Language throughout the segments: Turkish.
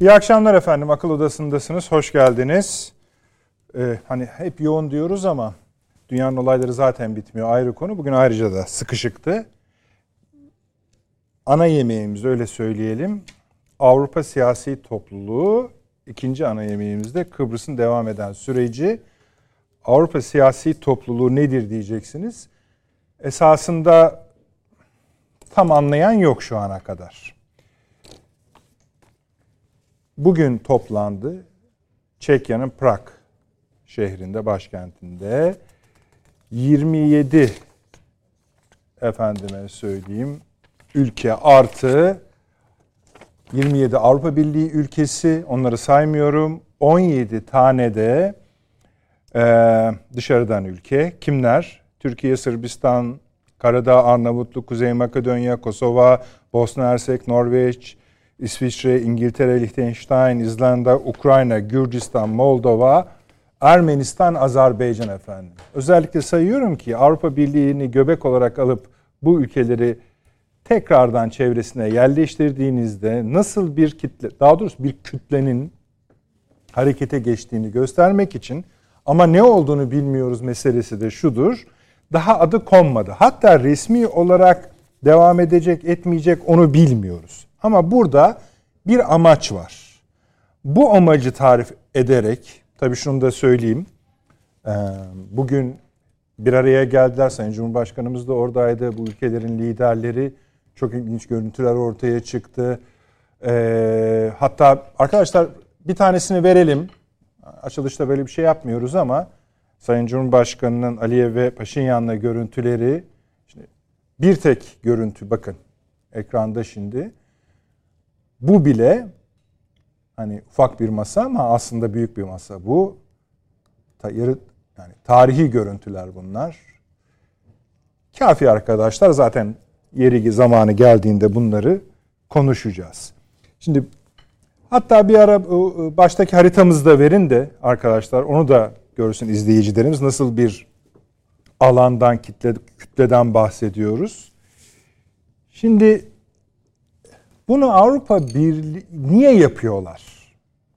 İyi akşamlar efendim. Akıl Odası'ndasınız. Hoş geldiniz. Hani hep yoğun diyoruz ama dünyanın olayları zaten bitmiyor. Ayrı konu. Bugün ayrıca da sıkışıktı. Ana yemeğimiz, öyle söyleyelim. Avrupa Siyasi Topluluğu, ikinci ana yemeğimizde Kıbrıs'ın devam eden süreci. Avrupa Siyasi Topluluğu nedir diyeceksiniz. Esasında tam anlayan yok şu ana kadar. Bugün toplandı Çekya'nın Prag şehrinde, başkentinde 27 ülke artı 27 Avrupa Birliği ülkesi, onları saymıyorum, 17 tane de dışarıdan ülke. Kimler? Türkiye, Sırbistan, Karadağ, Arnavutluk, Kuzey Makedonya, Kosova, Bosna Hersek, Norveç, İsviçre, İngiltere, Liechtenstein, İzlanda, Ukrayna, Gürcistan, Moldova, Ermenistan, Azerbaycan efendim. Özellikle sayıyorum ki Avrupa Birliği'ni göbek olarak alıp bu ülkeleri tekrardan çevresine yerleştirdiğinizde nasıl bir kitle, daha doğrusu bir kütlenin harekete geçtiğini göstermek için, ama ne olduğunu bilmiyoruz meselesi de şudur. Daha adı konmadı. Hatta resmi olarak devam edecek, etmeyecek onu bilmiyoruz. Ama burada bir amaç var. Bu amacı tarif ederek, tabii şunu da söyleyeyim. Bugün bir araya geldiler. Sayın Cumhurbaşkanımız da oradaydı. Bu ülkelerin liderleri, çok ilginç görüntüler ortaya çıktı. Hatta arkadaşlar bir tanesini verelim. Açılışta böyle bir şey yapmıyoruz ama Sayın Cumhurbaşkanı'nın Aliyev ve Paşinyan'la görüntüleri. Şimdi bir tek görüntü bakın ekranda şimdi. Bu bile hani ufak bir masa ama aslında büyük bir masa bu. Yani tarihi görüntüler bunlar. Kafi arkadaşlar, zaten yeri zamanı geldiğinde bunları konuşacağız. Şimdi hatta bir ara baştaki haritamızı da verin de arkadaşlar, onu da görsün izleyicilerimiz nasıl bir alandan, kütleden bahsediyoruz. Şimdi bunu Avrupa Birliği niye yapıyorlar?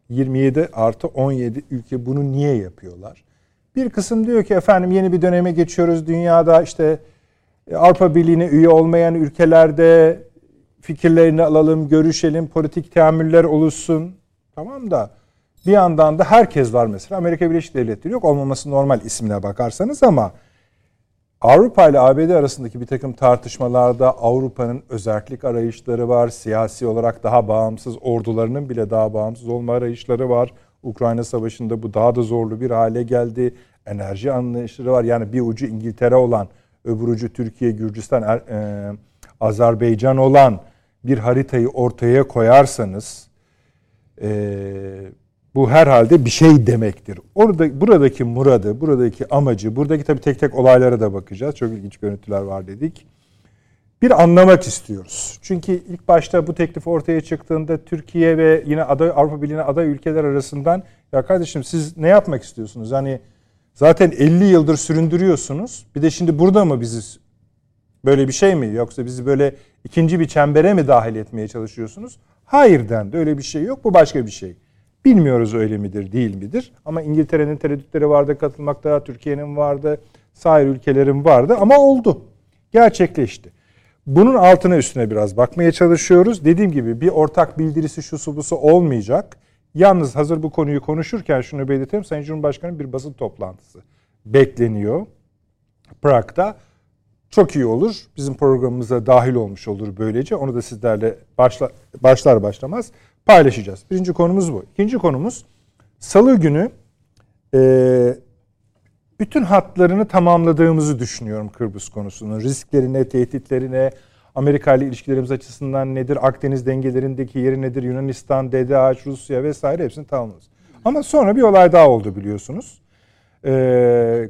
27 artı 17 ülke bunu niye yapıyorlar? Bir kısım diyor ki efendim yeni bir döneme geçiyoruz dünyada, işte Avrupa Birliği'ne üye olmayan ülkelerde fikirlerini alalım, görüşelim, politik teamüller oluşsun. Tamam da bir yandan da herkes var mesela. Amerika Birleşik Devletleri yok, olmaması normal ismine bakarsanız, ama Avrupa ile ABD arasındaki bir takım tartışmalarda Avrupa'nın özellik arayışları var. Siyasi olarak daha bağımsız, ordularının bile daha bağımsız olma arayışları var. Ukrayna Savaşı'nda bu daha da zorlu bir hale geldi. Enerji anlayışları var. Yani bir ucu İngiltere olan, öbür ucu Türkiye, Gürcistan, Azerbaycan olan bir haritayı ortaya koyarsanız bu herhalde bir şey demektir. Orada, buradaki muradı, buradaki amacı, buradaki tabii tek tek olaylara da bakacağız. Çok ilginç görüntüler var dedik. Bir anlamak istiyoruz. Çünkü ilk başta bu teklif ortaya çıktığında Türkiye ve yine aday, Avrupa Birliği'ne aday ülkeler arasından, ya kardeşim siz ne yapmak istiyorsunuz? Hani zaten 50 yıldır süründürüyorsunuz. Bir de şimdi burada mı bizi böyle bir şey mi? Yoksa bizi böyle ikinci bir çembere mi dahil etmeye çalışıyorsunuz? Hayır dendi. Öyle bir şey yok. Bu başka bir şey. Bilmiyoruz öyle midir, değil midir? Ama İngiltere'nin tereddütleri vardı katılmakta, Türkiye'nin vardı, sair ülkelerin vardı ama oldu. Gerçekleşti. Bunun altına üstüne biraz bakmaya çalışıyoruz. Dediğim gibi bir ortak bildirisi, şusu busu olmayacak. Yalnız hazır bu konuyu konuşurken şunu belirtelim. Sayın Cumhurbaşkanı'nın bir basın toplantısı bekleniyor Prag'da. Çok iyi olur. Bizim programımıza dahil olmuş olur böylece. Onu da sizlerle başlar başlamaz paylaşacağız. Birinci konumuz bu. İkinci konumuz, salı günü bütün hatlarını tamamladığımızı düşünüyorum Kıbrıs konusunun. Risklerine, tehditlerine, Amerika ile ilişkilerimiz açısından nedir, Akdeniz dengelerindeki yeri nedir, Yunanistan, DDH, Rusya vesaire hepsini tamamladık. Ama sonra bir olay daha oldu biliyorsunuz.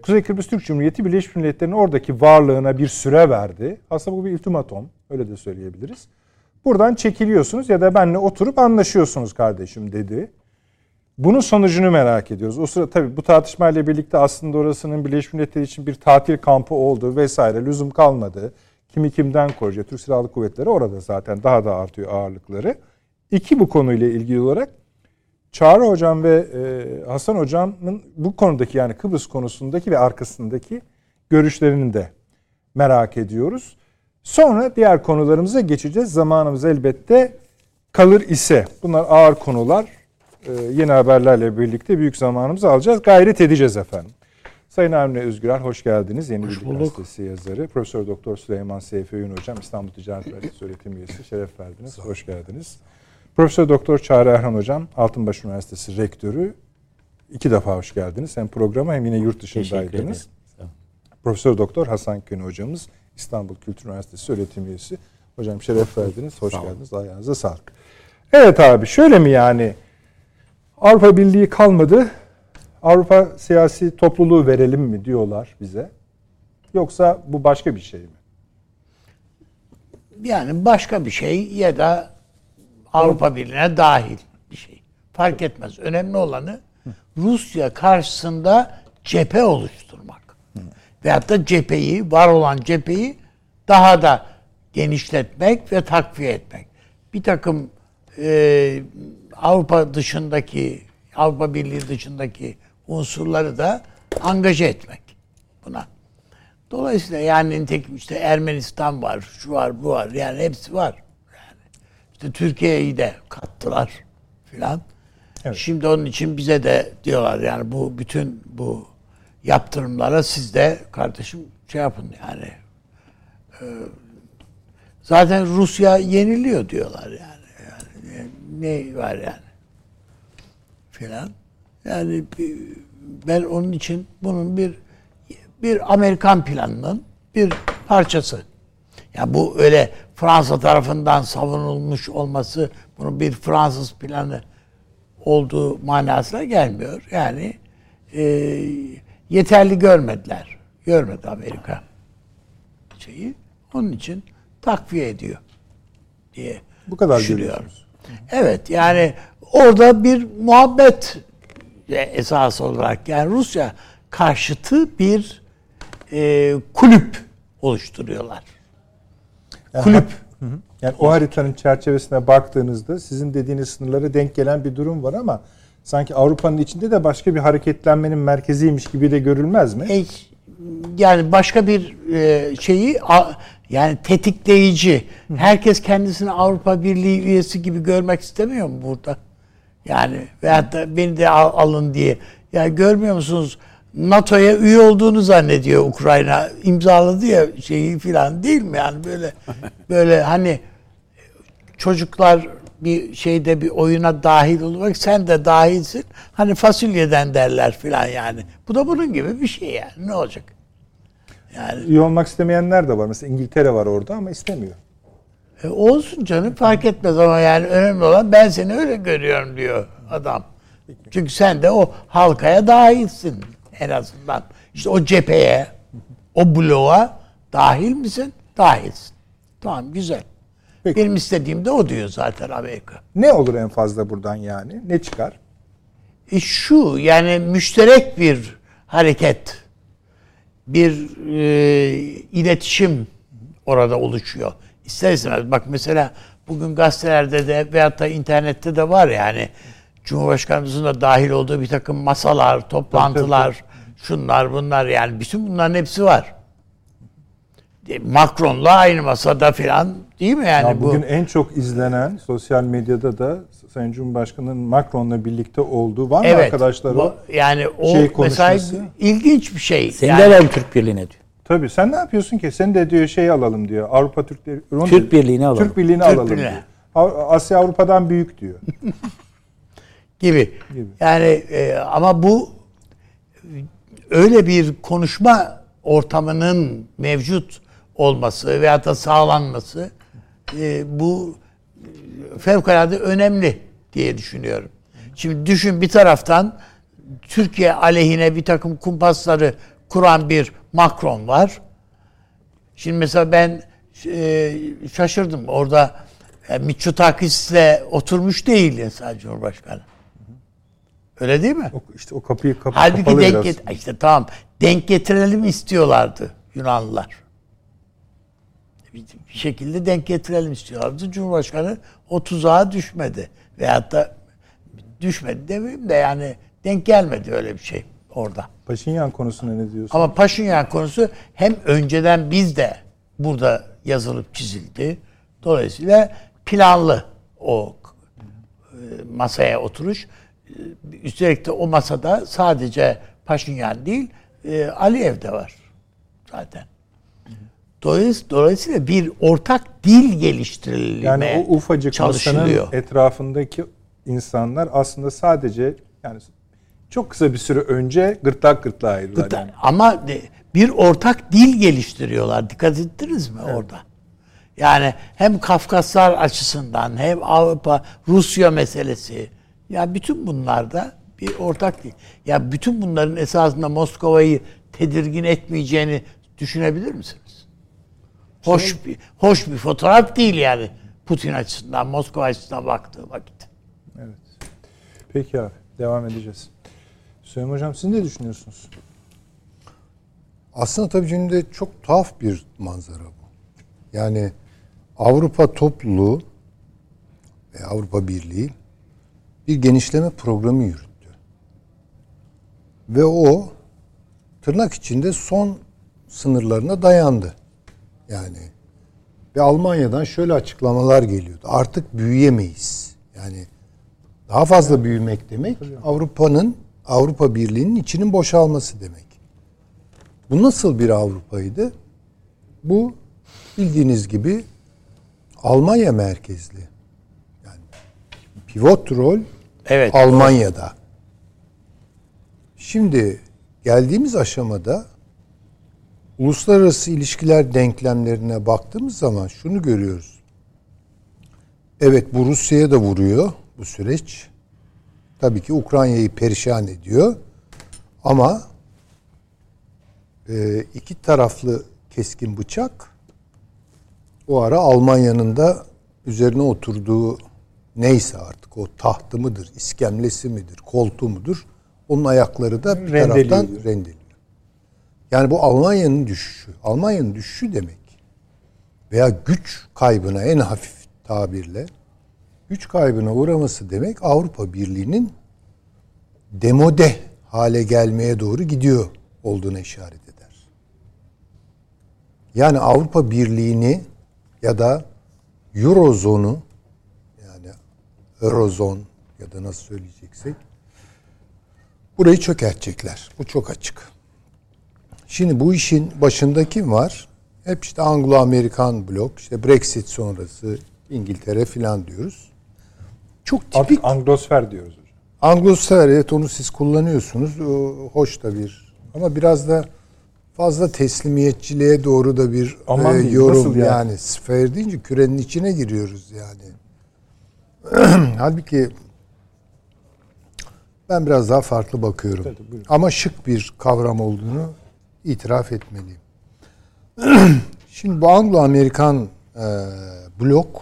Kuzey Kıbrıs Türk Cumhuriyeti Birleşmiş Milletler'in oradaki varlığına bir süre verdi. Aslında bu bir ultimatom, öyle de söyleyebiliriz. Buradan çekiliyorsunuz ya da benimle oturup anlaşıyorsunuz kardeşim dedi. Bunun sonucunu merak ediyoruz. O sırada tabii bu tartışmayla birlikte aslında orasının Birleşmiş Milletler için bir tatil kampı olduğu vesaire lüzum kalmadı. Kimi kimden koruyacak? Türk Silahlı Kuvvetleri orada zaten daha da artıyor ağırlıkları. İki, bu konuyla ilgili olarak Çağrı Hocam ve Hasan Hocam'ın bu konudaki, yani Kıbrıs konusundaki ve arkasındaki görüşlerini de merak ediyoruz. Sonra diğer konularımıza geçeceğiz. Zamanımız elbette kalır ise. Bunlar ağır konular. Yeni haberlerle birlikte büyük zamanımızı alacağız. Gayret edeceğiz efendim. Sayın Avni Özgürer, hoş geldiniz. Yeni Birlik Gazetesi yazarı, Profesör Doktor Süleyman Seyfi Öğün Hocam, İstanbul Ticaret Üniversitesi öğretim üyesi. Şeref verdiniz. Hoş geldiniz. Profesör Doktor Çağrı Erhan Hocam, Altınbaş Üniversitesi rektörü. 2 defa hoş geldiniz. Hem programa hem yine yurt dışındaydınız. Profesör Doktor Hasan Köne Hocamız, İstanbul Kültür Üniversitesi öğretim üyesi. Hocam şeref verdiniz. Hoş geldiniz. Ayağınıza sağlık. Evet abi, şöyle mi yani? Avrupa Birliği kalmadı, Avrupa siyasi topluluğu verelim mi diyorlar bize? Yoksa bu başka bir şey mi? Yani başka bir şey ya da Avrupa Birliği'ne dahil bir şey. Fark etmez. Önemli olanı Rusya karşısında cephe oluşturmak. Veyahut da cepheyi, var olan cepheyi daha da genişletmek ve takviye etmek. Bir takım Avrupa dışındaki, Avrupa Birliği dışındaki unsurları da angaje etmek buna. Dolayısıyla yani nitekim işte Ermenistan var, şu var, bu var, yani hepsi var. Yani işte Türkiye'yi de kattılar filan. Evet. Şimdi onun için bize de diyorlar yani bu bütün bu yaptırımlara siz de kardeşim şey yapın yani. Zaten Rusya yeniliyor diyorlar yani. Ne var yani filan. Yani ben onun için bunun bir Amerikan planının bir parçası. Ya yani bu öyle Fransa tarafından savunulmuş olması, bunun bir Fransız planı olduğu manasına gelmiyor. Yani yeterli görmediler. Görmedi Amerika şeyi. Onun için takviye ediyor diye bu kadar düşünüyoruz. Evet yani orada bir muhabbet esas olarak yani Rusya karşıtı bir kulüp oluşturuyorlar. Yani, kulüp. Hı hı. Yani o haritanın çerçevesine baktığınızda sizin dediğiniz sınırlara denk gelen bir durum var ama sanki Avrupa'nın içinde de başka bir hareketlenmenin merkeziymiş gibi de görülmez mi? Yani başka bir şeyi yani tetikleyici. Herkes kendisini Avrupa Birliği üyesi gibi görmek istemiyor mu burada? Yani veyahut da beni de alın diye. Yani görmüyor musunuz? NATO'ya üye olduğunu zannediyor Ukrayna. İmzaladı ya şeyi filan değil mi? Yani böyle hani çocuklar bir şeyde bir oyuna dahil olarak sen de dahilsin. Hani fasulyeden derler filan yani. Bu da bunun gibi bir şey yani. Ne olacak? Yani, iyi olmak istemeyenler de var. Mesela İngiltere var orada ama istemiyor. Olsun canım, fark etmez ama yani önemli olan ben seni öyle görüyorum diyor adam. Çünkü sen de o halkaya dahilsin en azından. İşte o cepheye, o bloğa dahil misin? Dahilsin. Tamam, güzel. Peki. Benim istediğim de o diyor zaten Amerika. Ne olur en fazla buradan yani? Ne çıkar? Şu yani müşterek bir hareket, bir iletişim orada oluşuyor. İster istemez. Bak mesela bugün gazetelerde de veyahut da internette de var yani Cumhurbaşkanımızın da dahil olduğu bir takım masalar, toplantılar, şunlar bunlar yani bütün bunların hepsi var. Macron'la aynı masada filan değil mi yani? Ya bugün en çok izlenen sosyal medyada da Sayın Cumhurbaşkanı'nın Macron'la birlikte olduğu var mı evet, arkadaşlar? O yani o şey mesela ilginç bir şey. Sen yani, de Avrupa Birliği'ne diyor. Tabii sen ne yapıyorsun ki? Sen de diyor şey alalım diyor. Avrupa Türkleri Türk Birliği'ni alalım. Türk Birliği'ni alalım diyor. Asya Avrupa'dan büyük diyor. gibi. Yani ama bu öyle bir konuşma ortamının mevcut olması veyahut da sağlanması bu fevkalade önemli diye düşünüyorum. Şimdi düşün, bir taraftan Türkiye aleyhine bir takım kumpasları kuran bir Macron var. Şimdi mesela ben şaşırdım. Orada Mitsotakis'le oturmuş değil ya sadece Cumhurbaşkanı. Öyle değil mi? İşte o kapıyı kapalı denk biraz. İşte tamam, denk getirelim istiyorlardı Yunanlılar. Bir şekilde denk getirelim istiyorlardı. Cumhurbaşkanı o tuzağa düşmedi. Veyahut da düşmedi demeyeyim de yani denk gelmedi öyle bir şey orada. Paşinyan konusuna ne diyorsun? Ama Paşinyan konusu hem önceden bizde burada yazılıp çizildi. Dolayısıyla planlı o masaya oturuş. Üstelik de o masada sadece Paşinyan değil, Aliyev de var zaten. Dolayısıyla bir ortak dil geliştirilmeye çalışılıyor. Yani o ufacık masanın etrafındaki insanlar aslında sadece yani çok kısa bir süre önce gırtlağa ayrıldılar. Yani. Ama bir ortak dil geliştiriyorlar. Dikkat ettiniz mi evet. Orada? Yani hem Kafkaslar açısından hem Avrupa, Rusya meselesi. Ya bütün bunlarda bir ortak dil. Ya bütün bunların esasında Moskova'yı tedirgin etmeyeceğini düşünebilir misiniz? Hoş bir fotoğraf değil yani Putin açısından, Moskova açısından baktığı vakit. Evet. Peki abi, devam edeceğiz. Süleyman Hocam, siz ne düşünüyorsunuz? Aslında tabii şimdi çok tuhaf bir manzara bu. Yani Avrupa topluluğu ve Avrupa Birliği bir genişleme programı yürüttü. Ve o tırnak içinde son sınırlarına dayandı. Yani ve Almanya'dan şöyle açıklamalar geliyordu. Artık büyüyemeyiz. Yani daha fazla büyümek demek Avrupa Birliği'nin içinin boşalması demek. Bu nasıl bir Avrupa'ydı? Bu bildiğiniz gibi Almanya merkezli. Yani pivot rol evet, Almanya'da. Doğru. Şimdi geldiğimiz aşamada uluslararası ilişkiler denklemlerine baktığımız zaman şunu görüyoruz. Evet, bu Rusya'ya da vuruyor bu süreç. Tabii ki Ukrayna'yı perişan ediyor. Ama iki taraflı keskin bıçak o ara Almanya'nın da üzerine oturduğu neyse artık o tahtı mıdır, iskemlesi midir, koltuğu mudur? Onun ayakları da bir taraftan rendeliyor. Yani bu Almanya'nın düşüşü. Almanya'nın düşüşü demek. Veya güç kaybına en hafif tabirle güç kaybına uğraması demek Avrupa Birliği'nin demode hale gelmeye doğru gidiyor olduğuna işaret eder. Yani Avrupa Birliği'ni ya da Eurozone'u yani Eurozone ya da nasıl söyleyeceksek burayı çökertecekler. Bu çok açık. Şimdi bu işin başında kim var? Hep işte Anglo-Amerikan blok, işte Brexit sonrası İngiltere filan diyoruz. Çok tipik. Anglosfer diyoruz hocam. Anglosfer, evet, onu siz kullanıyorsunuz. O, hoş da bir. Ama biraz da fazla teslimiyetçiliğe doğru da bir değil, yorum yani. Sfer deyince kürenin içine giriyoruz yani. Halbuki ben biraz daha farklı bakıyorum. Tabii, ama şık bir kavram olduğunu itiraf etmeliyim. Şimdi bu Anglo-Amerikan blok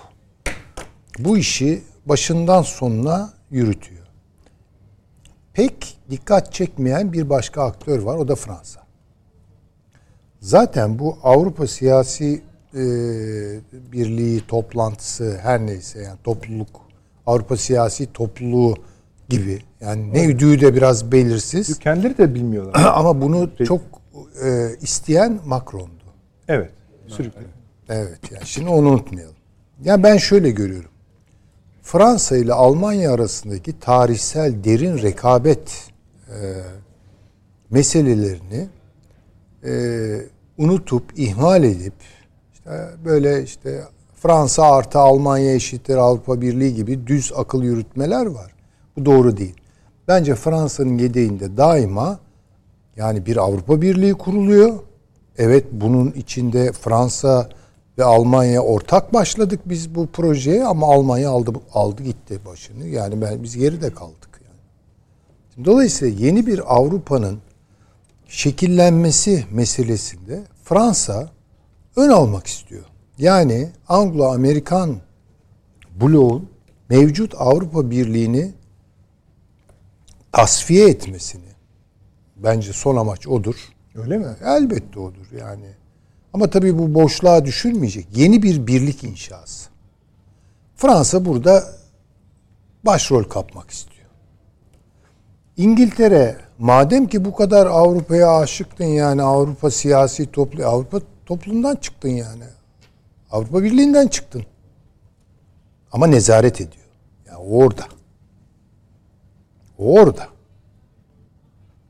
bu işi başından sonuna yürütüyor. Pek dikkat çekmeyen bir başka aktör var, o da Fransa. Zaten bu Avrupa Siyasi Birliği toplantısı her neyse yani topluluk, Avrupa Siyasi Topluluğu gibi yani ne üdüğü de biraz belirsiz. Kendileri de bilmiyorlar. Ama bunu çok isteyen Macron'du. Evet. Sürükledi. Evet, yani şimdi onu unutmayalım. Yani ben şöyle görüyorum. Fransa ile Almanya arasındaki tarihsel derin rekabet meselelerini unutup, ihmal edip işte böyle işte Fransa artı Almanya eşittir Avrupa Birliği gibi düz akıl yürütmeler var. Bu doğru değil. Bence Fransa'nın yedeğinde daima yani bir Avrupa Birliği kuruluyor. Evet, bunun içinde Fransa ve Almanya ortak başladık biz bu projeye ama Almanya aldı gitti başını. Yani biz geride kaldık. Dolayısıyla yeni bir Avrupa'nın şekillenmesi meselesinde Fransa ön almak istiyor. Yani Anglo-Amerikan bloğun mevcut Avrupa Birliği'ni tasfiye etmesini, bence son amaç odur. Öyle mi? Elbette odur yani. Ama tabii bu boşluğa düşürmeyecek. Yeni bir birlik inşası. Fransa burada başrol kapmak istiyor. İngiltere, madem ki bu kadar Avrupa'ya aşıktın yani Avrupa siyasi toplu, Avrupa toplumdan çıktın yani. Avrupa Birliği'nden çıktın. Ama nezaret ediyor. Yani orada. O orada.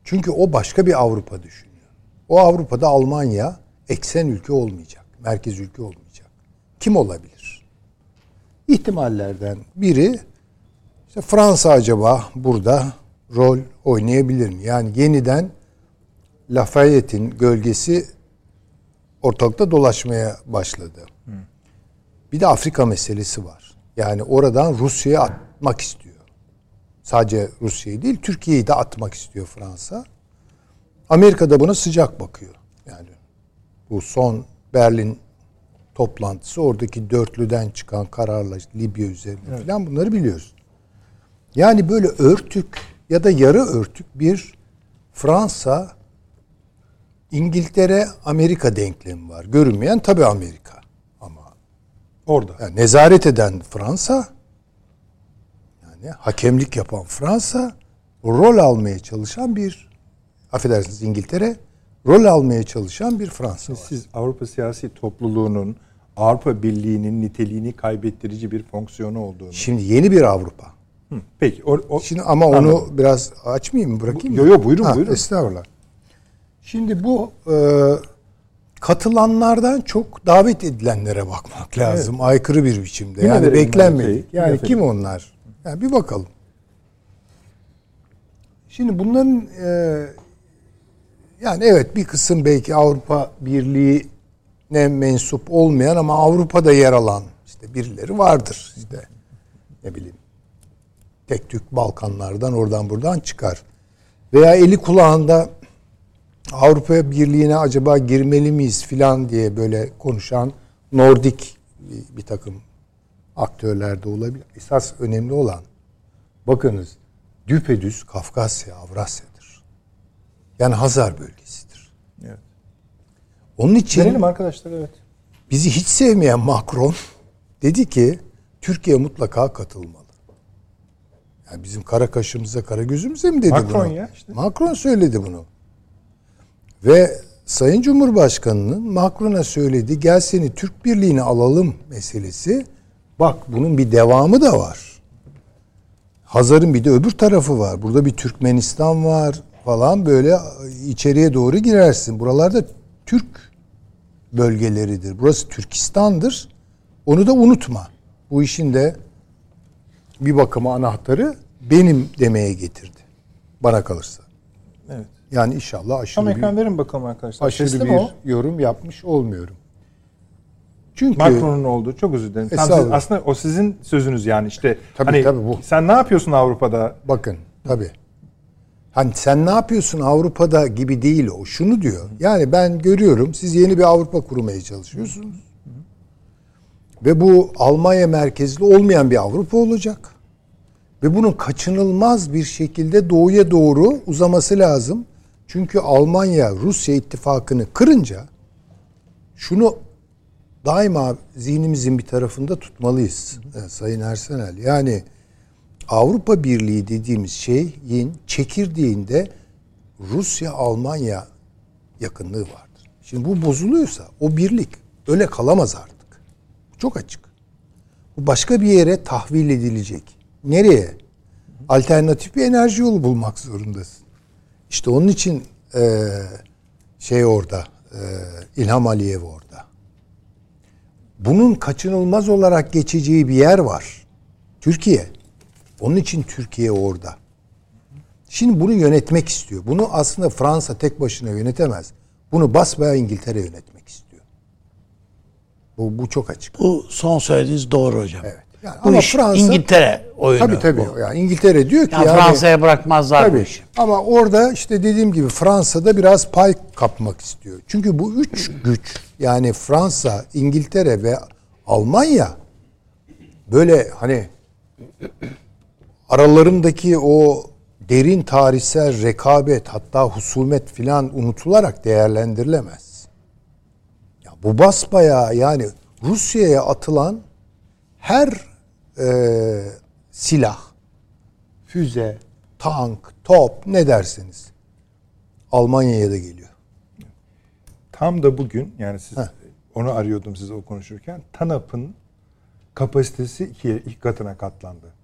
Çünkü o başka bir Avrupa düşünüyor. O Avrupa'da Almanya eksen ülke olmayacak. Merkez ülke olmayacak. Kim olabilir? İhtimallerden biri işte Fransa acaba burada rol oynayabilir mi? Yani yeniden Lafayette'in gölgesi ortalıkta dolaşmaya başladı. Bir de Afrika meselesi var. Yani oradan Rusya'ya atmak istiyor. Sadece Rusya'yı değil, Türkiye'yi de atmak istiyor Fransa. Amerika da buna sıcak bakıyor. Yani bu son Berlin toplantısı, oradaki dörtlüden çıkan kararla Libya üzerine evet, falan bunları biliyoruz. Yani böyle örtük ya da yarı örtük bir Fransa, İngiltere, Amerika denklemi var. Görünmeyen tabii Amerika ama orada. Yani nezaret eden Fransa, yani hakemlik yapan Fransa, rol almaya çalışan bir, affedersiniz İngiltere, rol almaya çalışan bir Fransa var. Siz Avrupa siyasi topluluğunun, Avrupa Birliği'nin niteliğini kaybettirici bir fonksiyonu olduğunu. Şimdi yeni bir Avrupa. Hı, peki. Şimdi ama onu anladım, biraz açmayayım mı? Bırakayım mı? Yok buyurun buyurun. Estağfurullah. Şimdi bu katılanlardan çok davet edilenlere bakmak lazım. Evet. Aykırı bir biçimde. Yine yani beklenmedik. Şey, yani kim onlar? Yani bir bakalım. Şimdi bunların yani evet bir kısım belki Avrupa Birliği'ne mensup olmayan ama Avrupa'da yer alan işte birileri vardır. İşte ne bileyim tek tük Balkanlardan oradan buradan çıkar. Veya eli kulağında Avrupa Birliği'ne acaba girmeli miyiz filan diye böyle konuşan Nordik bir takım aktörler de olabilir. Esas önemli olan bakınız düpedüz Kafkasya, Avrasya'dır. Yani Hazar bölgesidir. Evet. Onun için verelim arkadaşlar evet. Bizi hiç sevmeyen Macron dedi ki Türkiye mutlaka katılmalı. Yani bizim kara kaşımıza, kara gözümüze mi dedi Macron bunu? Macron ya işte. Macron söyledi bunu. Ve Sayın Cumhurbaşkanı'nın Macron'a söylediği gel seni Türk Birliği'ne alalım meselesi. Bak bunun bir devamı da var. Hazar'ın bir de öbür tarafı var. Burada bir Türkmenistan var falan böyle içeriye doğru girersin. Buralarda Türk bölgeleridir. Burası Türkistan'dır. Onu da unutma. Bu işin de bir bakıma anahtarı benim demeye getirdi. Bana kalırsa. Evet. Yani inşallah aşırı bir yorum yapmış olmuyorum. Çünkü Macron'un olduğu çok özür dilerim. Aslında o sizin sözünüz yani işte. Tabii bu. Sen ne yapıyorsun Avrupa'da? Bakın tabii. Hani sen ne yapıyorsun Avrupa'da gibi değil o. Şunu diyor. Yani ben görüyorum siz yeni bir Avrupa kurmaya çalışıyorsunuz. Ve bu Almanya merkezli olmayan bir Avrupa olacak. Ve bunun kaçınılmaz bir şekilde doğuya doğru uzaması lazım. Çünkü Almanya-Rusya ittifakını kırınca şunu daima zihnimizin bir tarafında tutmalıyız Sayın Ersenel. Yani Avrupa Birliği dediğimiz şeyin çekirdeğinde Rusya-Almanya yakınlığı vardır. Şimdi bu bozuluyorsa o birlik öyle kalamaz artık. Çok açık. Bu başka bir yere tahvil edilecek. Nereye? Alternatif bir enerji yolu bulmak zorundasın. İşte onun için orada, İlham Aliyev orada. Bunun kaçınılmaz olarak geçeceği bir yer var. Türkiye. Onun için Türkiye orada. Şimdi bunu yönetmek istiyor. Bunu aslında Fransa tek başına yönetemez. Bunu basbayağı İngiltere yönetmek istiyor. Bu çok açık. Bu son söylediğiniz doğru hocam. Evet. Yani bu ama iş Fransa, İngiltere oyunu. Tabii. Yani İngiltere diyor ki... Yani Fransa'ya bırakmazlar tabii, bu işi. Ama orada işte dediğim gibi Fransa'da biraz pay kapmak istiyor. Çünkü bu üç güç, yani Fransa, İngiltere ve Almanya, böyle hani aralarındaki o derin tarihsel rekabet, hatta husumet filan unutularak değerlendirilemez. Ya bu basbayağı, yani Rusya'ya atılan her silah, füze, tank, top, ne derseniz Almanya'ya da geliyor. Tam da bugün, yani siz onu arıyordum siz o konuşurken, TANAP'ın kapasitesi iki katına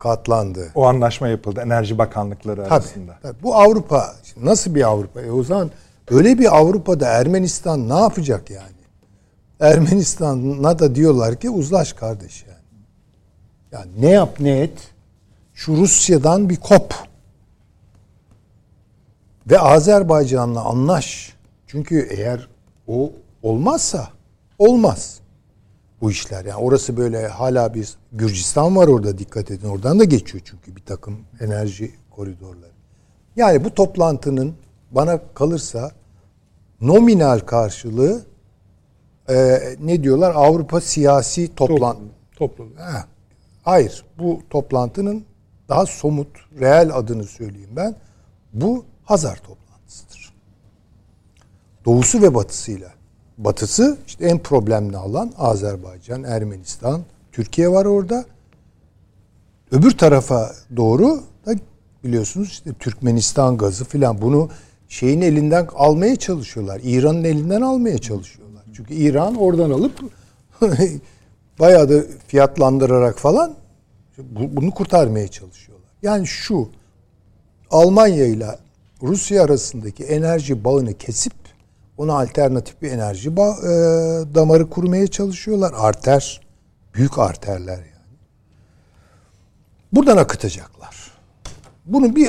katlandı. O anlaşma yapıldı Enerji Bakanlıkları arasında. Tabii. Bu Avrupa, nasıl bir Avrupa? O zaman öyle bir Avrupa'da Ermenistan ne yapacak yani? Ermenistan'a da diyorlar ki uzlaş kardeş yani. Yani ne yap ne et, şu Rusya'dan bir kop. Ve Azerbaycan'la anlaş. Çünkü eğer o olmazsa olmaz bu işler. Yani orası böyle, hala bir Gürcistan var orada, dikkat edin. Oradan da geçiyor çünkü bir takım enerji koridorları. Yani bu toplantının bana kalırsa nominal karşılığı ne diyorlar? Avrupa siyasi toplantı. Hayır, bu toplantının daha somut, reel adını söyleyeyim ben. Bu Hazar toplantısıdır. Doğusu ve batısıyla. Batısı işte en problemli alan Azerbaycan, Ermenistan, Türkiye var orada. Öbür tarafa doğru da biliyorsunuz işte Türkmenistan gazı filan, bunu şeyin elinden almaya çalışıyorlar. İran'ın elinden almaya çalışıyorlar. Çünkü İran oradan alıp bayağı da fiyatlandırarak falan bunu kurtarmaya çalışıyorlar. Yani şu Almanya ile Rusya arasındaki enerji bağını kesip ona alternatif bir enerji damarı kurmaya çalışıyorlar. Arter, büyük arterler yani. Buradan akıtacaklar. Bunun bir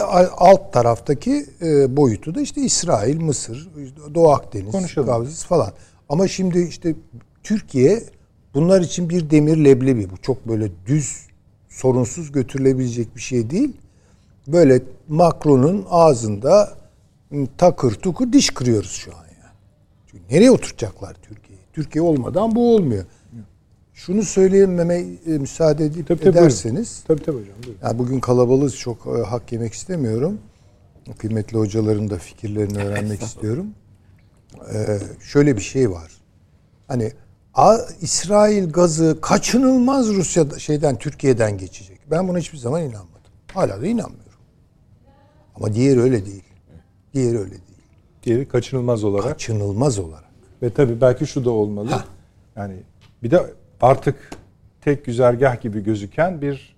alt taraftaki boyutu da işte İsrail, Mısır, Doğu Akdeniz kavgası falan. Ama şimdi işte Türkiye bunlar için bir demir leblebi. Bu çok böyle düz, sorunsuz götürülebilecek bir şey değil. Böyle Macron'un ağzında takır tukur diş kırıyoruz şu an. Nereye oturtacaklar Türkiye'yi? Türkiye olmadan bu olmuyor. Şunu söyleyememe müsaade edip ederseniz. Tabii hocam. Yani bugün kalabalığız, çok hak yemek istemiyorum. Kıymetli hocaların da fikirlerini öğrenmek istiyorum. Şöyle bir şey var. Hani İsrail gazı kaçınılmaz Rusya Türkiye'den geçecek. Ben buna hiçbir zaman inanmadım. Hala da inanmıyorum. Ama diğeri öyle değil. Diğeri kaçınılmaz olarak. Ve tabii belki şu da olmalı. Yani bir de artık tek güzergah gibi gözüken bir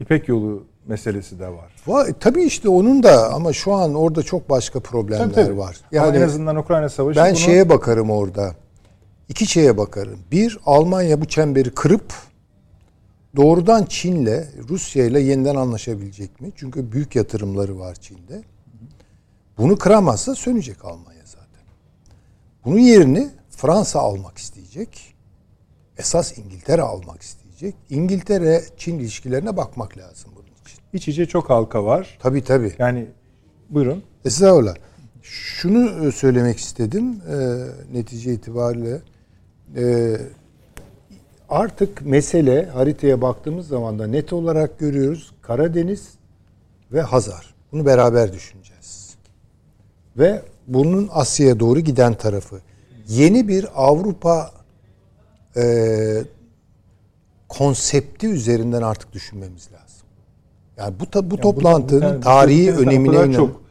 İpek Yolu meselesi de var. Tabii işte onun da, ama şu an orada çok başka problemler var. Yani ama en azından Ukrayna Savaşı. Ben şeye bakarım orada. İki şeye bakarım. Bir, Almanya bu çemberi kırıp doğrudan Çin'le, Rusya'yla yeniden anlaşabilecek mi? Çünkü büyük yatırımları var Çin'de. Bunu kıramazsa sönecek Almanya zaten. Bunun yerini Fransa almak isteyecek. Esas İngiltere almak isteyecek. İngiltere-Çin ilişkilerine bakmak lazım bunun için. İç içe çok halka var. Tabii. Yani buyurun. Estağfurullah. Şunu söylemek istedim netice itibariyle. Artık mesele, haritaya baktığımız zaman da net olarak görüyoruz. Karadeniz ve Hazar. Bunu beraber düşüneceğiz. Ve bunun Asya'ya doğru giden tarafı. Yeni bir Avrupa konsepti üzerinden artık düşünmemiz lazım. Yani bu toplantının tarihi önemine önemli. Çok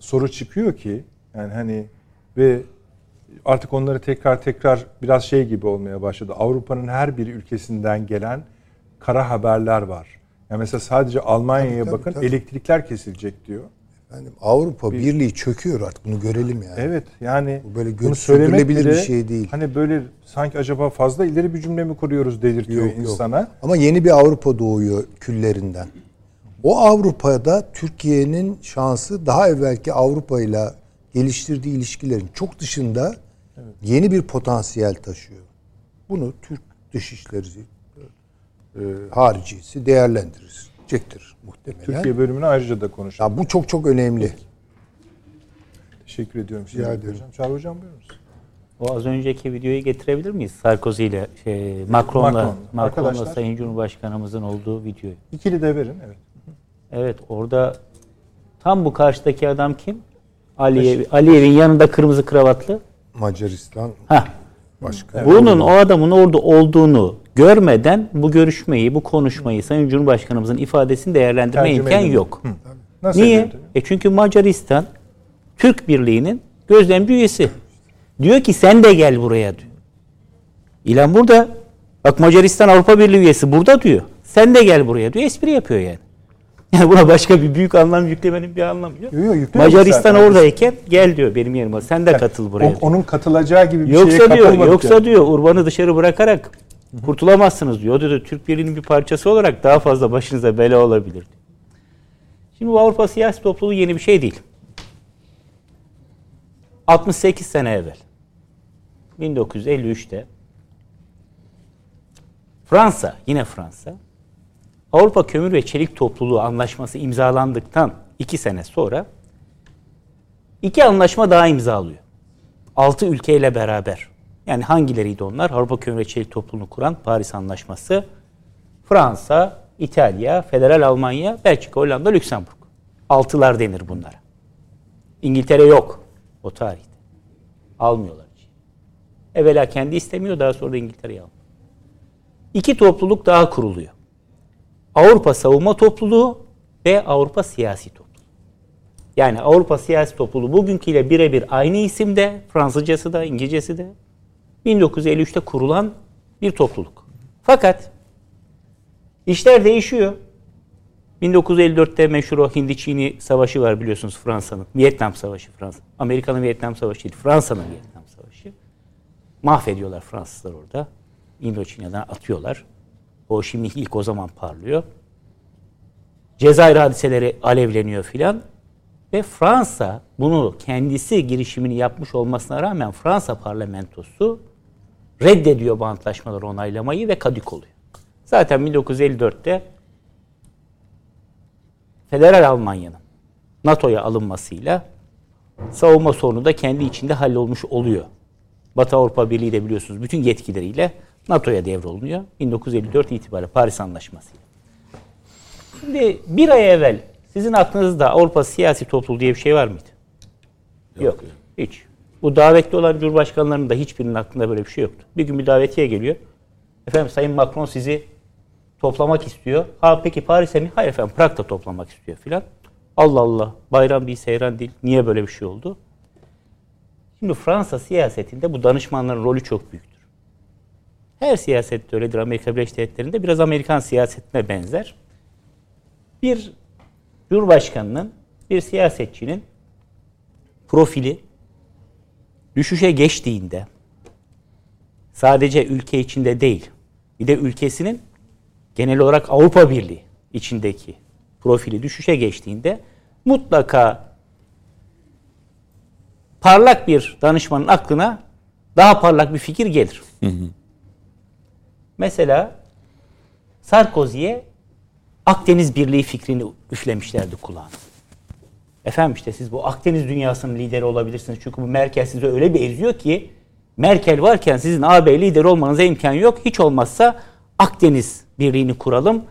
soru çıkıyor ki yani hani ve artık onları tekrar biraz şey gibi olmaya başladı. Avrupa'nın her bir ülkesinden gelen kara haberler var. Yani mesela sadece Almanya'ya bakın, elektrikler kesilecek diyor. Yani Avrupa Birliği çöküyor artık, bunu görelim yani. Evet yani bu böyle bunu söylemek bile bir şey değil. Hani böyle sanki acaba fazla ileri bir cümle mi kuruyoruz dedirtiyor insana. Ama yeni bir Avrupa doğuyor küllerinden. O Avrupa'da Türkiye'nin şansı daha evvelki Avrupa ile geliştirdiği ilişkilerin çok dışında yeni bir potansiyel taşıyor. Bunu Türk Dışişleri haricisi değerlendirecektir muhtemelen. Türkiye bölümünü ayrıca da konuşalım. Ya bu çok çok önemli. Teşekkür ediyorum. Rica ederim. Çağrı Hocam buyurun. O az önceki videoyu getirebilir miyiz? Sarkozy ile Macron'la Sayın Cumhurbaşkanımızın olduğu videoyu. İkili de verin. Evet. Evet, orada tam bu karşıdaki adam kim? Aliyev'in yanında kırmızı kravatlı. Macaristan. Ha. Başka. Bunun o adamın orada olduğunu görmeden bu görüşmeyi, bu konuşmayı Sayın Cumhurbaşkanımızın ifadesini değerlendirme imkan yok. Nasıl? Niye? Çünkü Macaristan Türk Birliği'nin gözlemci üyesi. Diyor ki sen de gel buraya diyor. İlan burada. Bak Macaristan Avrupa Birliği üyesi burada diyor. Sen de gel buraya diyor. Espri yapıyor yani. Yani buna başka bir büyük anlam yüklemenin bir anlamı yok. Macaristan oradayken gel diyor benim yerime. Sen de yani, katıl buraya. Diyor. Onun katılacağı gibi bir yoksa şeye katılmadık. Diyor Urban'ı dışarı bırakarak kurtulamazsınız diyor. O da Türk Birliği'nin bir parçası olarak daha fazla başınıza bela olabilir. Şimdi bu Avrupa siyasi topluluğu yeni bir şey değil. 68 sene evvel 1953'te Fransa Avrupa Kömür ve Çelik Topluluğu anlaşması imzalandıktan 2 sene sonra 2 anlaşma daha imzalıyor. 6 ülkeyle beraber. Yani hangileriydi onlar? Avrupa Kömür ve Çelik Topluluğunu kuran Paris Anlaşması, Fransa, İtalya, Federal Almanya, Belçika, Hollanda, Lüksemburg. 6'lar denir bunlara. İngiltere yok. O tarihte. Almıyorlar. Evvela kendi istemiyor, daha sonra da İngiltere'yi almıyor. 2 topluluk daha kuruluyor. Avrupa Savunma Topluluğu ve Avrupa Siyasi Topluluğu. Yani Avrupa Siyasi Topluluğu bugünküyle birebir aynı isimde, Fransızcası da, İngilizcesi de. 1953'te kurulan bir topluluk. Fakat işler değişiyor. 1954'te meşhur o Hindi-Çin'i savaşı var biliyorsunuz Fransa'nın. Vietnam Savaşı Fransa. Amerika'nın Vietnam Savaşı değil. Fransa'nın Vietnam Savaşı. Mahvediyorlar Fransızlar orada. İndo-Çin'den atıyorlar. O şimdi ilk o zaman parlıyor. Cezayir hadiseleri alevleniyor filan. Ve Fransa bunu kendisi girişimini yapmış olmasına rağmen Fransa parlamentosu reddediyor bu antlaşmaları onaylamayı ve kadük oluyor. Zaten 1954'te Federal Almanya'nın NATO'ya alınmasıyla savunma sorunu da kendi içinde hallolmuş oluyor. Batı Avrupa Birliği de biliyorsunuz bütün yetkileriyle NATO'ya devrolunuyor. 1954 itibariyle Paris Anlaşması'yla. Şimdi bir ay evvel sizin aklınızda Avrupa Siyasi Topluluğu diye bir şey var mıydı? Yok. Hiç. Bu davetli olan cumhurbaşkanlarının da hiçbirinin aklında böyle bir şey yoktu. Bir gün bir davetiye geliyor. Efendim Sayın Macron sizi toplamak istiyor. Ha peki Paris'e mi? Hayır efendim Prag'da toplamak istiyor filan. Allah Allah bayram değil seyran değil. Niye böyle bir şey oldu? Şimdi Fransa siyasetinde bu danışmanların rolü çok büyüktür. Her siyasette öyledir. Amerika Birleşik Devletleri'nde biraz Amerikan siyasetine benzer. Bir cumhurbaşkanının, bir siyasetçinin profili düşüşe geçtiğinde sadece ülke içinde değil, bir de ülkesinin genel olarak Avrupa Birliği içindeki profili düşüşe geçtiğinde mutlaka parlak bir danışmanın aklına daha parlak bir fikir gelir. Hı hı. Mesela Sarkozy'ye Akdeniz Birliği fikrini üflemişlerdi kulağına. Efendim işte siz bu Akdeniz dünyasının lideri olabilirsiniz. Çünkü bu Merkel sizi öyle bir eziyor ki Merkel varken sizin AB lideri olmanıza imkan yok. Hiç olmazsa Akdeniz Birliği'ni kuralım.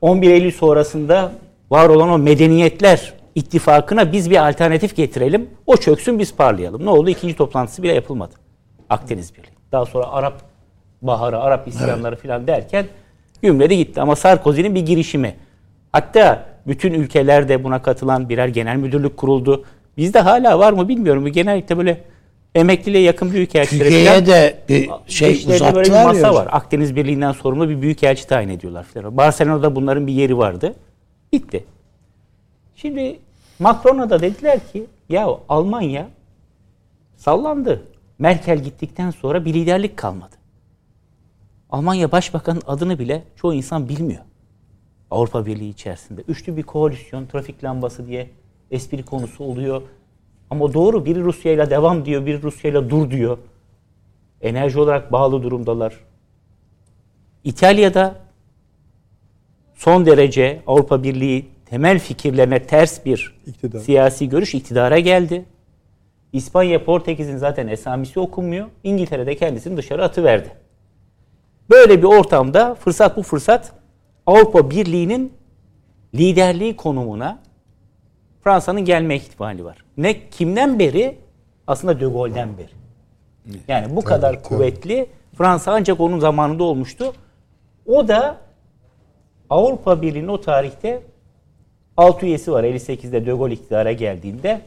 11 Eylül sonrasında var olan o medeniyetler ittifakına biz bir alternatif getirelim. O çöksün biz parlayalım. Ne oldu? 2. toplantısı bile yapılmadı. Akdeniz Birliği. Daha sonra Arap Baharı, Arap isyanları filan derken gümleri gitti. Ama Sarkozy'nin bir girişimi. Hatta bütün ülkelerde buna katılan birer genel müdürlük kuruldu. Bizde hala var mı bilmiyorum. Genellikle böyle emekliliğe yakın büyükelçilere falan. Türkiye'ye de bir şey uzattılar. Böyle bir masa var. Akdeniz Birliği'nden sorumlu bir büyükelçi tayin ediyorlar filan. Barcelona'da bunların bir yeri vardı. Bitti. Şimdi Macron'a da dediler ki ya Almanya sallandı. Merkel gittikten sonra bir liderlik kalmadı. Almanya Başbakanı'nın adını bile çoğu insan bilmiyor. Avrupa Birliği içerisinde. Üçlü bir koalisyon, trafik lambası diye espri konusu oluyor. Ama doğru biri Rusya'yla devam diyor, biri Rusya'yla dur diyor. Enerji olarak bağlı durumdalar. İtalya'da son derece Avrupa Birliği temel fikirlerine ters bir siyasi görüş iktidara geldi. İspanya, Portekiz'in zaten esamisi okunmuyor. İngiltere de kendisini dışarı atıverdi. Böyle bir ortamda fırsat bu fırsat Avrupa Birliği'nin liderliği konumuna Fransa'nın gelme ihtimali var. Ne kimden beri? Aslında De Gaulle'den beri. Yani bu kadar kuvvetli Fransa ancak onun zamanında olmuştu. O da Avrupa Birliği'nin o tarihte 6 üyesi var. 58'de De Gaulle iktidara geldiğinde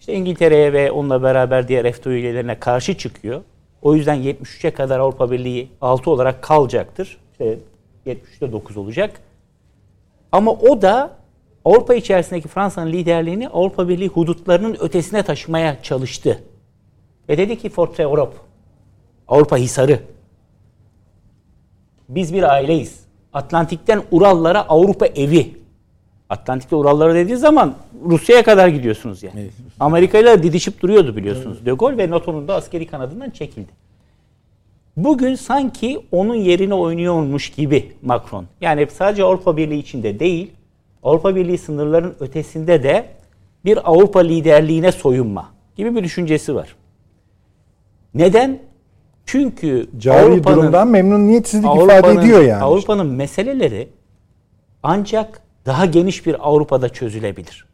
işte İngiltere'ye ve onunla beraber diğer EFTA üyelerine karşı çıkıyor. O yüzden 73'e kadar Avrupa Birliği 6 olarak kalacaktır. İşte 73'te 9 olacak. Ama o da Avrupa içerisindeki Fransa'nın liderliğini Avrupa Birliği hudutlarının ötesine taşımaya çalıştı. Ve dedi ki Forte Europe, Avrupa Hisarı. Biz bir aileyiz. Atlantik'ten Urallara Avrupa evi. Atlantik'te Urallara dediği zaman Rusya'ya kadar gidiyorsunuz yani. Evet. Amerika'yla didişip duruyordu biliyorsunuz. Evet. De Gaulle ve NATO'nun da askeri kanadından çekildi. Bugün sanki onun yerine oynuyormuş gibi Macron. Yani sadece Avrupa Birliği içinde değil, Avrupa Birliği sınırlarının ötesinde de bir Avrupa liderliğine soyunma gibi bir düşüncesi var. Neden? Çünkü cari Avrupa'nın durumdan memnuniyetsizlik ifade ediyor yani. Avrupa'nın meseleleri ancak daha geniş bir Avrupa'da çözülebilir.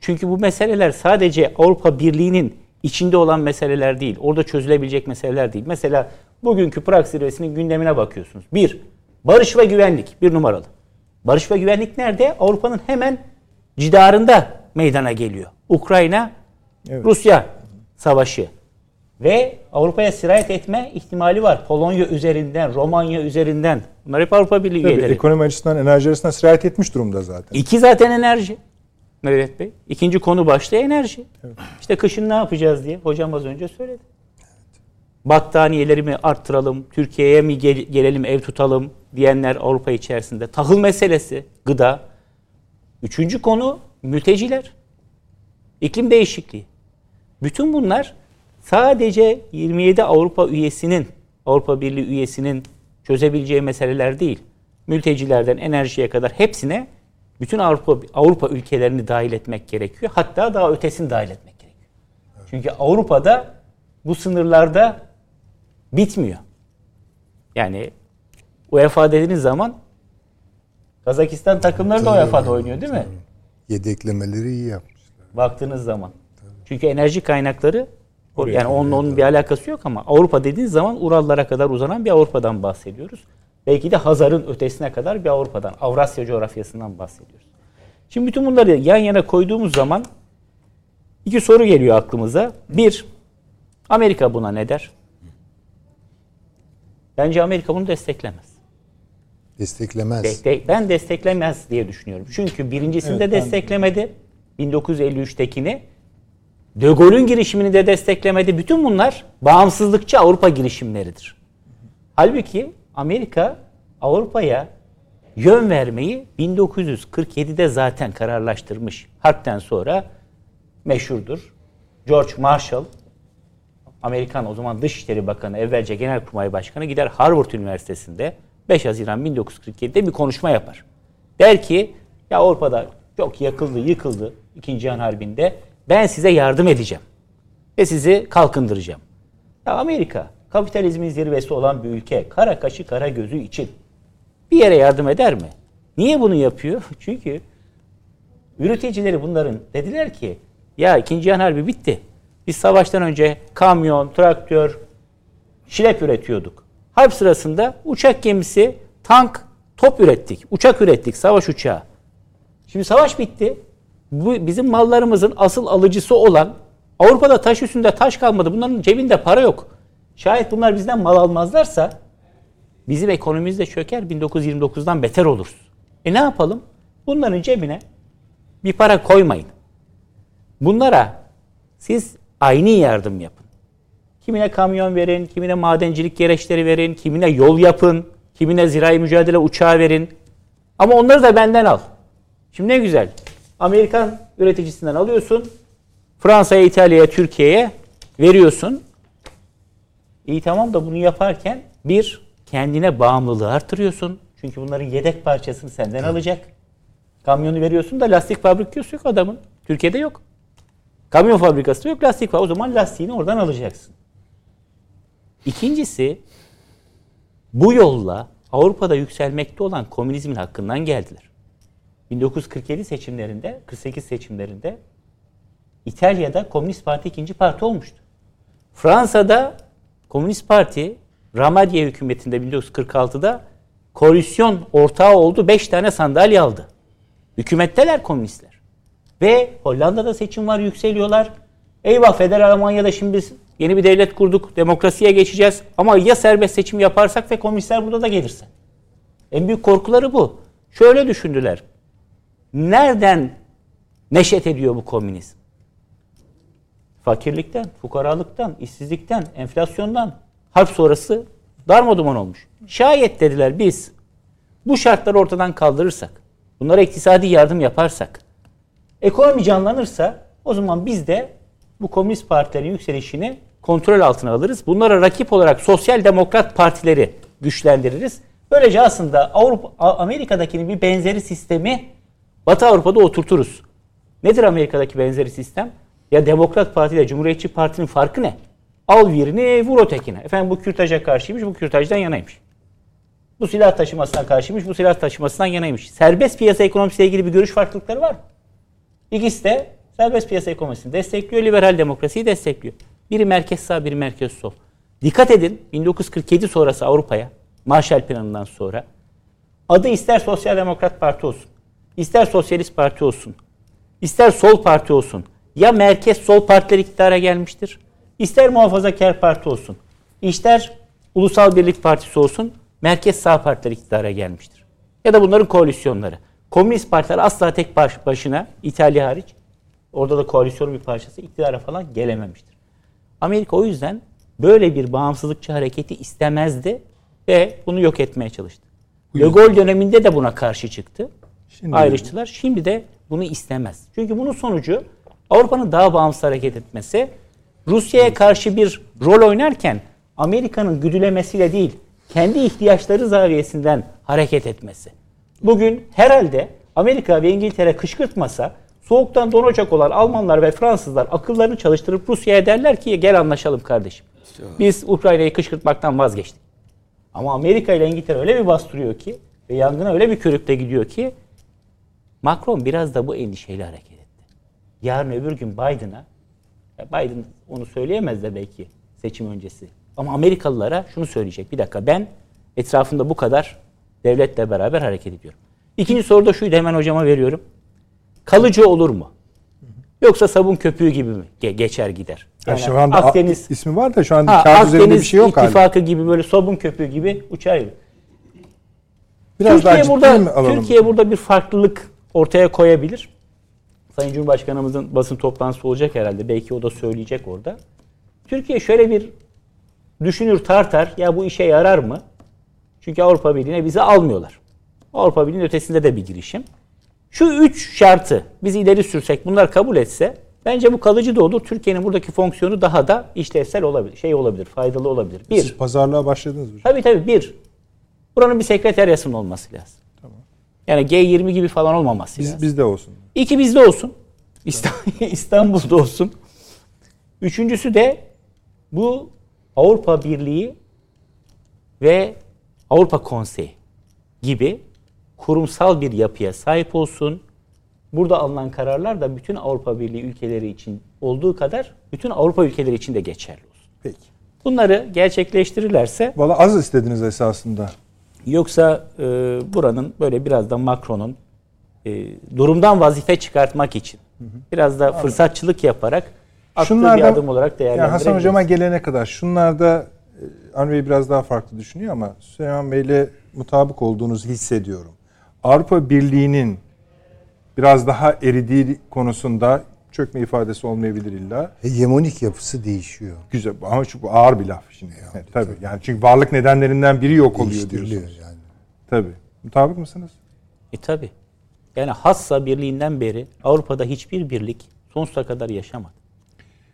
Çünkü bu meseleler sadece Avrupa Birliği'nin içinde olan meseleler değil. Orada çözülebilecek meseleler değil. Mesela bugünkü Prag zirvesinin gündemine bakıyorsunuz. Bir, barış ve güvenlik. Bir numaralı. Barış ve güvenlik nerede? Avrupa'nın hemen cidarında meydana geliyor. Ukrayna, evet. Rusya savaşı. Ve Avrupa'ya sirayet etme ihtimali var. Polonya üzerinden, Romanya üzerinden. Bunlar hep Avrupa Birliği üyeleri. Tabii ekonomi açısından, enerji açısından sirayet etmiş durumda zaten. İki zaten enerji. Mehmet Bey. İkinci konu başlığı enerji. Evet. İşte kışın ne yapacağız diye hocam az önce söyledi. Evet. Battaniyeleri mi arttıralım, Türkiye'ye mi gelelim, ev tutalım diyenler Avrupa içerisinde. Tahıl meselesi, gıda. Üçüncü konu mülteciler. İklim değişikliği. Bütün bunlar sadece 27 Avrupa Birliği üyesinin çözebileceği meseleler değil. Mültecilerden enerjiye kadar hepsine bütün Avrupa ülkelerini dahil etmek gerekiyor. Hatta daha ötesini dahil etmek gerekiyor. Evet. Çünkü Avrupa'da bu sınırlarda bitmiyor. Yani UEFA dediğiniz zaman Kazakistan takımları da UEFA'da oynuyor değil mi? Yedeklemeleri iyi yapmışlar. Baktığınız zaman. Tabii. Çünkü enerji kaynakları yani onun bir alakası yok ama Avrupa dediğiniz zaman Urallara kadar uzanan bir Avrupa'dan bahsediyoruz. Belki de Hazar'ın ötesine kadar bir Avrupa'dan, Avrasya coğrafyasından bahsediyoruz. Şimdi bütün bunları yan yana koyduğumuz zaman iki soru geliyor aklımıza. Bir, Amerika buna ne der? Bence Amerika bunu desteklemez. Desteklemez. Ben desteklemez diye düşünüyorum. Çünkü birincisinde evet, desteklemedi. 1953'tekini. De Gaulle'ün girişimini de desteklemedi. Bütün bunlar bağımsızlıkçı Avrupa girişimleridir. Halbuki Amerika Avrupa'ya yön vermeyi 1947'de zaten kararlaştırmış. Harpten sonra meşhurdur. George Marshall, Amerikan o zaman Dışişleri Bakanı, evvelce Genelkurmay Başkanı gider Harvard Üniversitesi'nde 5 Haziran 1947'de bir konuşma yapar. Der ki ya Avrupa'da çok yıkıldı 2. Cihan Harbi'nde. Ben size yardım edeceğim ve sizi kalkındıracağım. Ya Amerika, kapitalizmin zirvesi olan bir ülke, kara kaşı kara gözü için bir yere yardım eder mi? Niye bunu yapıyor? Çünkü üreticileri bunların dediler ki, ya 2. Cihan Harbi bitti. Biz savaştan önce kamyon, traktör, şilep üretiyorduk. Harp sırasında uçak gemisi, tank, top ürettik. Uçak ürettik, savaş uçağı. Şimdi savaş bitti. Bu bizim mallarımızın asıl alıcısı olan Avrupa'da taş üstünde taş kalmadı. Bunların cebinde para yok. Şayet bunlar bizden mal almazlarsa bizim ekonomimiz de çöker. 1929'dan beter oluruz. Ne yapalım? Bunların cebine bir para koymayın. Bunlara siz aynı yardım yapın. Kimine kamyon verin, kimine madencilik gereçleri verin, kimine yol yapın, kimine zirai mücadele uçağı verin. Ama onları da benden al. Şimdi ne güzel. Amerikan üreticisinden alıyorsun, Fransa'ya, İtalya'ya, Türkiye'ye veriyorsun. İyi tamam da bunu yaparken bir, kendine bağımlılığı artırıyorsun. Çünkü bunların yedek parçasını senden alacak. Kamyonu veriyorsun da lastik fabrikası yok adamın. Türkiye'de yok. Kamyon fabrikası da yok, lastik var. O zaman lastiğini oradan alacaksın. İkincisi, bu yolla Avrupa'da yükselmekte olan komünizmin hakkından geldiler. 1947 seçimlerinde, 48 seçimlerinde İtalya'da Komünist Parti ikinci parti olmuştu. Fransa'da Komünist Parti Ramadier hükümetinde 1946'da koalisyon ortağı oldu. 5 tane sandalye aldı. Hükümetteler komünistler. Ve Hollanda'da seçim var, yükseliyorlar. Eyvah, Federal Almanya'da şimdi biz yeni bir devlet kurduk, demokrasiye geçeceğiz. Ama ya serbest seçim yaparsak ve komünistler burada da gelirse? En büyük korkuları bu. Şöyle düşündüler. Nereden neşet ediyor bu komünizm? Fakirlikten, fukaralıktan, işsizlikten, enflasyondan. Harp sonrası darmaduman olmuş. Şayet dediler biz bu şartları ortadan kaldırırsak, bunlara iktisadi yardım yaparsak, ekonomi canlanırsa o zaman biz de bu komünist partilerin yükselişini kontrol altına alırız. Bunlara rakip olarak sosyal demokrat partileri güçlendiririz. Böylece aslında Amerika'dakinin bir benzeri sistemi Batı Avrupa'da oturturuz. Nedir Amerika'daki benzeri sistem? Ya Demokrat Parti ile Cumhuriyetçi Parti'nin farkı ne? Al birini, vur ötekine. Efendim bu kürtaja karşıymış, bu kürtajdan yanaymış. Bu silah taşımasına karşıymış, bu silah taşımasından yanaymış. Serbest piyasa ekonomisiyle ilgili bir görüş farklılıkları var mı? İkisi de serbest piyasa ekonomisini destekliyor, liberal demokrasiyi destekliyor. Biri merkez sağ, biri merkez sol. Dikkat edin, 1947 sonrası Avrupa'ya, Marshall Planı'ndan sonra adı ister Sosyal Demokrat Parti olsun, ister Sosyalist Parti olsun, ister Sol Parti olsun, ya merkez sol partiler iktidara gelmiştir, ister Muhafazakar Parti olsun, ister Ulusal Birlik Partisi olsun, merkez sağ partiler iktidara gelmiştir. Ya da bunların koalisyonları. Komünist partiler asla tek başına, İtalya hariç, orada da koalisyonun bir parçası, iktidara falan gelememiştir. Amerika o yüzden böyle bir bağımsızlıkçı hareketi istemezdi ve bunu yok etmeye çalıştı. De Gaulle döneminde de buna karşı çıktı. Şimdi ayrıştılar. Şimdi de bunu istemez. Çünkü bunun sonucu Avrupa'nın daha bağımsız hareket etmesi, Rusya'ya karşı bir rol oynarken Amerika'nın güdülemesiyle değil, kendi ihtiyaçları zaviyesinden hareket etmesi. Bugün herhalde Amerika ve İngiltere kışkırtmasa, soğuktan donacak olan Almanlar ve Fransızlar akıllarını çalıştırıp Rusya'ya derler ki gel anlaşalım kardeşim. Biz Ukrayna'yı kışkırtmaktan vazgeçtik. Ama Amerika ile İngiltere öyle bir bastırıyor ki ve yangına öyle bir körükle gidiyor ki Macron biraz da bu endişeyle hareket etti. Yarın öbür gün Biden'a, Biden onu söyleyemez de belki seçim öncesi. Ama Amerikalılara şunu söyleyecek. Bir dakika, ben etrafında bu kadar devletle beraber hareket ediyorum. İkinci soru da şuydu, hemen hocama veriyorum. Kalıcı olur mu? Yoksa sabun köpüğü gibi mi geçer gider? Yani şu anda Akdeniz ismi var da şu anda kağıt üzerinde bir şey yok galiba. İttifakı gibi, böyle sabun köpüğü gibi uçar gibi. Biraz Türkiye burada bir farklılık ortaya koyabilir. Sayın Cumhurbaşkanımızın basın toplantısı olacak herhalde. Belki o da söyleyecek orada. Türkiye şöyle bir düşünür, tartar. Ya bu işe yarar mı? Çünkü Avrupa Birliği'ne bizi almıyorlar. Avrupa Birliği'nin ötesinde de bir girişim. Şu 3 şartı biz ileri sürsek, bunlar kabul etse, bence bu kalıcı da olur. Türkiye'nin buradaki fonksiyonu daha da işlevsel olabilir, faydalı olabilir. Bir, siz pazarlığa başladınız hocam. Tabii. Bir, buranın bir sekreteryasının olması lazım. Tamam. Yani G20 gibi falan olmaması lazım. Bizde olsun. 2 bizde olsun. İstanbul'da olsun. 3. de bu Avrupa Birliği ve Avrupa Konseyi gibi kurumsal bir yapıya sahip olsun. Burada alınan kararlar da bütün Avrupa Birliği ülkeleri için olduğu kadar bütün Avrupa ülkeleri için de geçerli olsun. Peki. Bunları gerçekleştirirlerse... Valla az istediniz esasında. Yoksa buranın böyle biraz da Macron'un durumdan vazife çıkartmak için biraz da fırsatçılık yaparak attığı bir adım olarak değerlendirebiliriz. Yani Hasan Hocam'a gelene kadar şunlarda Avni Bey biraz daha farklı düşünüyor ama Süleyman Bey'le mutabık olduğunuzu hissediyorum. Avrupa Birliği'nin biraz daha eridiği konusunda çökme ifadesi olmayabilir illa. Hegemonik yapısı değişiyor. Güzel ama çok ağır bir laf şimdi. Yani, tabii. Yani çünkü varlık nedenlerinden biri yok oluyor diyorsunuz. Yani. Tabii. Mutabık mısınız? Tabii. Yani Hassa Birliği'nden beri Avrupa'da hiçbir birlik sonsuza kadar yaşamadı.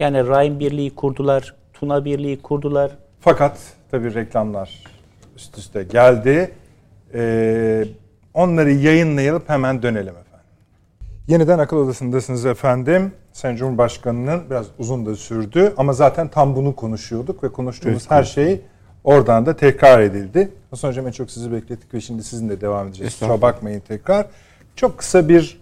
Yani Rhein Birliği kurdular, Tuna Birliği kurdular. Fakat tabii reklamlar üst üste geldi. Onları yayınlayıp hemen dönelim efendim. Yeniden akıl odasındasınız efendim. Sayın Cumhurbaşkanı'nın biraz uzun da sürdü ama zaten tam bunu konuşuyorduk ve konuştuğumuz her şey oradan da tekrar edildi. Hasan Hocam, en çok sizi beklettik ve şimdi sizinle devam edeceğiz. Kusura bakmayın tekrar. Çok kısa bir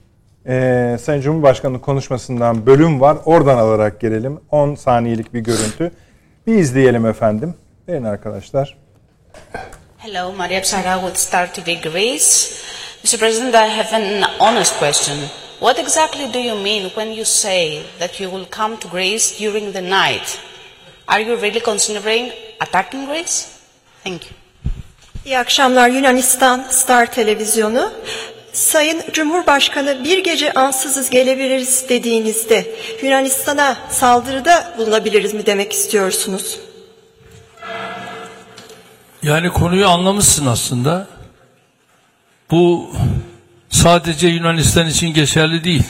Sayın Cumhurbaşkanı'nın konuşmasından bölüm var. Oradan alarak gelelim. 10 saniyelik bir görüntü. Bir izleyelim efendim. Verin arkadaşlar. Hello, Maria Psara with Star TV Greece. Mr. President, I have an honest question. What exactly do you mean when you say that you will come to Greece during the night? Are you really considering attacking Greece? Thank you. İyi akşamlar Yunanistan Star Televizyonu. Sayın Cumhurbaşkanı, bir gece ansızız gelebiliriz dediğinizde Yunanistan'a saldırıda bulunabiliriz mi demek istiyorsunuz? Yani konuyu anlamışsın aslında. Bu sadece Yunanistan için geçerli değil.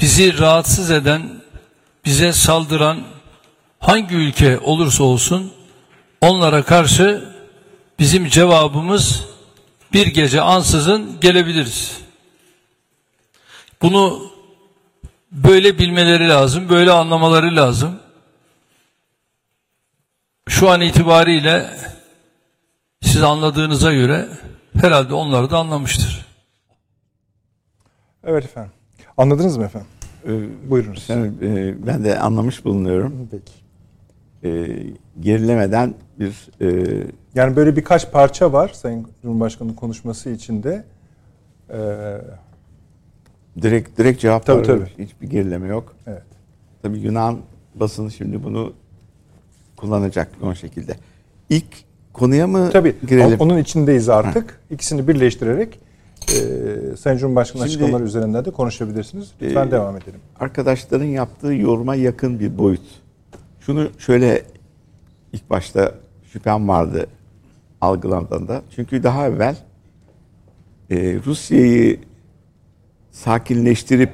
Bizi rahatsız eden, bize saldıran hangi ülke olursa olsun onlara karşı bizim cevabımız bir gece ansızın gelebiliriz. Bunu böyle bilmeleri lazım, böyle anlamaları lazım. Şu an itibariyle siz anladığınıza göre herhalde onlar da anlamıştır. Evet efendim. Anladınız mı efendim? Buyurunuz. Yani, ben de anlamış bulunuyorum. Peki. Gerilemeden bir... Yani böyle birkaç parça var Sayın Cumhurbaşkanı'nın konuşması içinde. Direkt cevaplar. Tabii. Hiçbir gerileme yok. Evet. Tabii Yunan basını şimdi bunu kullanacak o şekilde. İlk konuya mı girelim? Onun içindeyiz artık. Ha. İkisini birleştirerek Sayın Cumhurbaşkanı açıklamaları üzerinden de konuşabilirsiniz. Lütfen devam edelim. Arkadaşların yaptığı yoruma yakın bir boyut. Şunu şöyle ilk başta şüphem vardı algılandığında. Çünkü daha evvel Rusya'yı sakinleştirip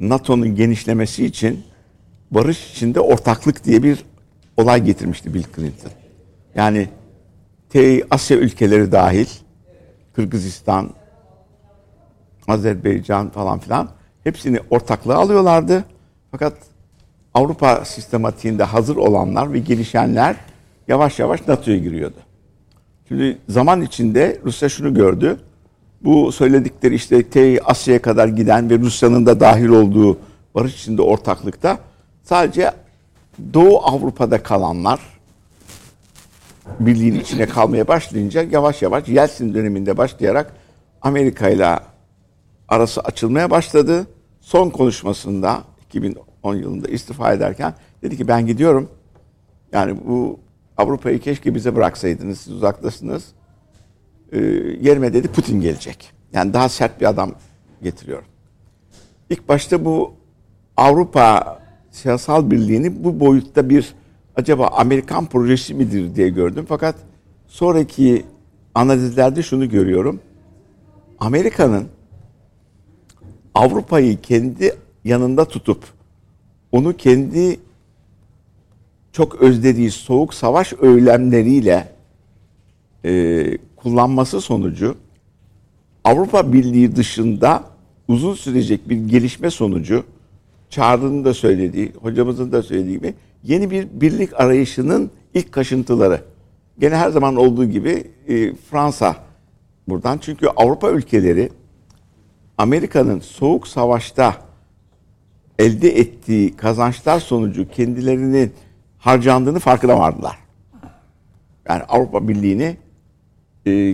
NATO'nun genişlemesi için barış içinde ortaklık diye bir olay getirmişti Bill Clinton. Yani Asya ülkeleri dahil, Kırgızistan, Azerbaycan falan filan hepsini ortaklığa alıyorlardı. Fakat Avrupa sistematiğinde hazır olanlar ve gelişenler yavaş yavaş NATO'ya giriyordu. Şimdi zaman içinde Rusya şunu gördü. Bu söyledikleri işte Asya'ya kadar giden ve Rusya'nın da dahil olduğu barış içinde ortaklıkta sadece Doğu Avrupa'da kalanlar birliğin içine kalmaya başlayınca yavaş yavaş Yeltsin döneminde başlayarak Amerika ile arası açılmaya başladı. Son konuşmasında 2010 yılında istifa ederken dedi ki ben gidiyorum. Yani bu Avrupa'yı keşke bize bıraksaydınız, siz uzaktasınız. Yerime dedi Putin gelecek. Yani daha sert bir adam getiriyorum. İlk başta bu Avrupa siyasal birliğini bu boyutta bir acaba Amerikan projesi midir diye gördüm. Fakat sonraki analizlerde şunu görüyorum. Amerika'nın Avrupa'yı kendi yanında tutup onu kendi çok özlediği soğuk savaş eylemleriyle kullanması sonucu Avrupa Birliği dışında uzun sürecek bir gelişme sonucu Çağrı'nın da söylediği, hocamızın da söylediği gibi yeni bir birlik arayışının ilk kaşıntıları. Gene her zaman olduğu gibi Fransa buradan. Çünkü Avrupa ülkeleri Amerika'nın soğuk savaşta elde ettiği kazançlar sonucu kendilerinin harcandığını farkına vardılar. Yani Avrupa Birliği'ni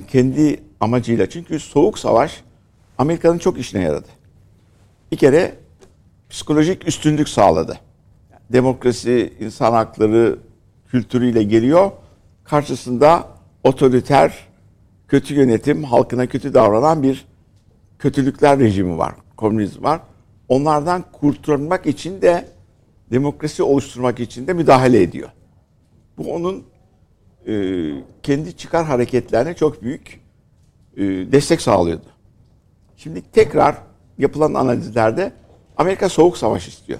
kendi amacıyla. Çünkü soğuk savaş Amerika'nın çok işine yaradı. Bir kere psikolojik üstünlük sağladı. Demokrasi, insan hakları kültürüyle geliyor. Karşısında otoriter, kötü yönetim, halkına kötü davranan bir kötülükler rejimi var. Komünizm var. Onlardan kurtulmak için de demokrasi oluşturmak için de müdahale ediyor. Bu onun kendi çıkar hareketlerine çok büyük destek sağlıyordu. Şimdi tekrar yapılan analizlerde Amerika soğuk savaş istiyor.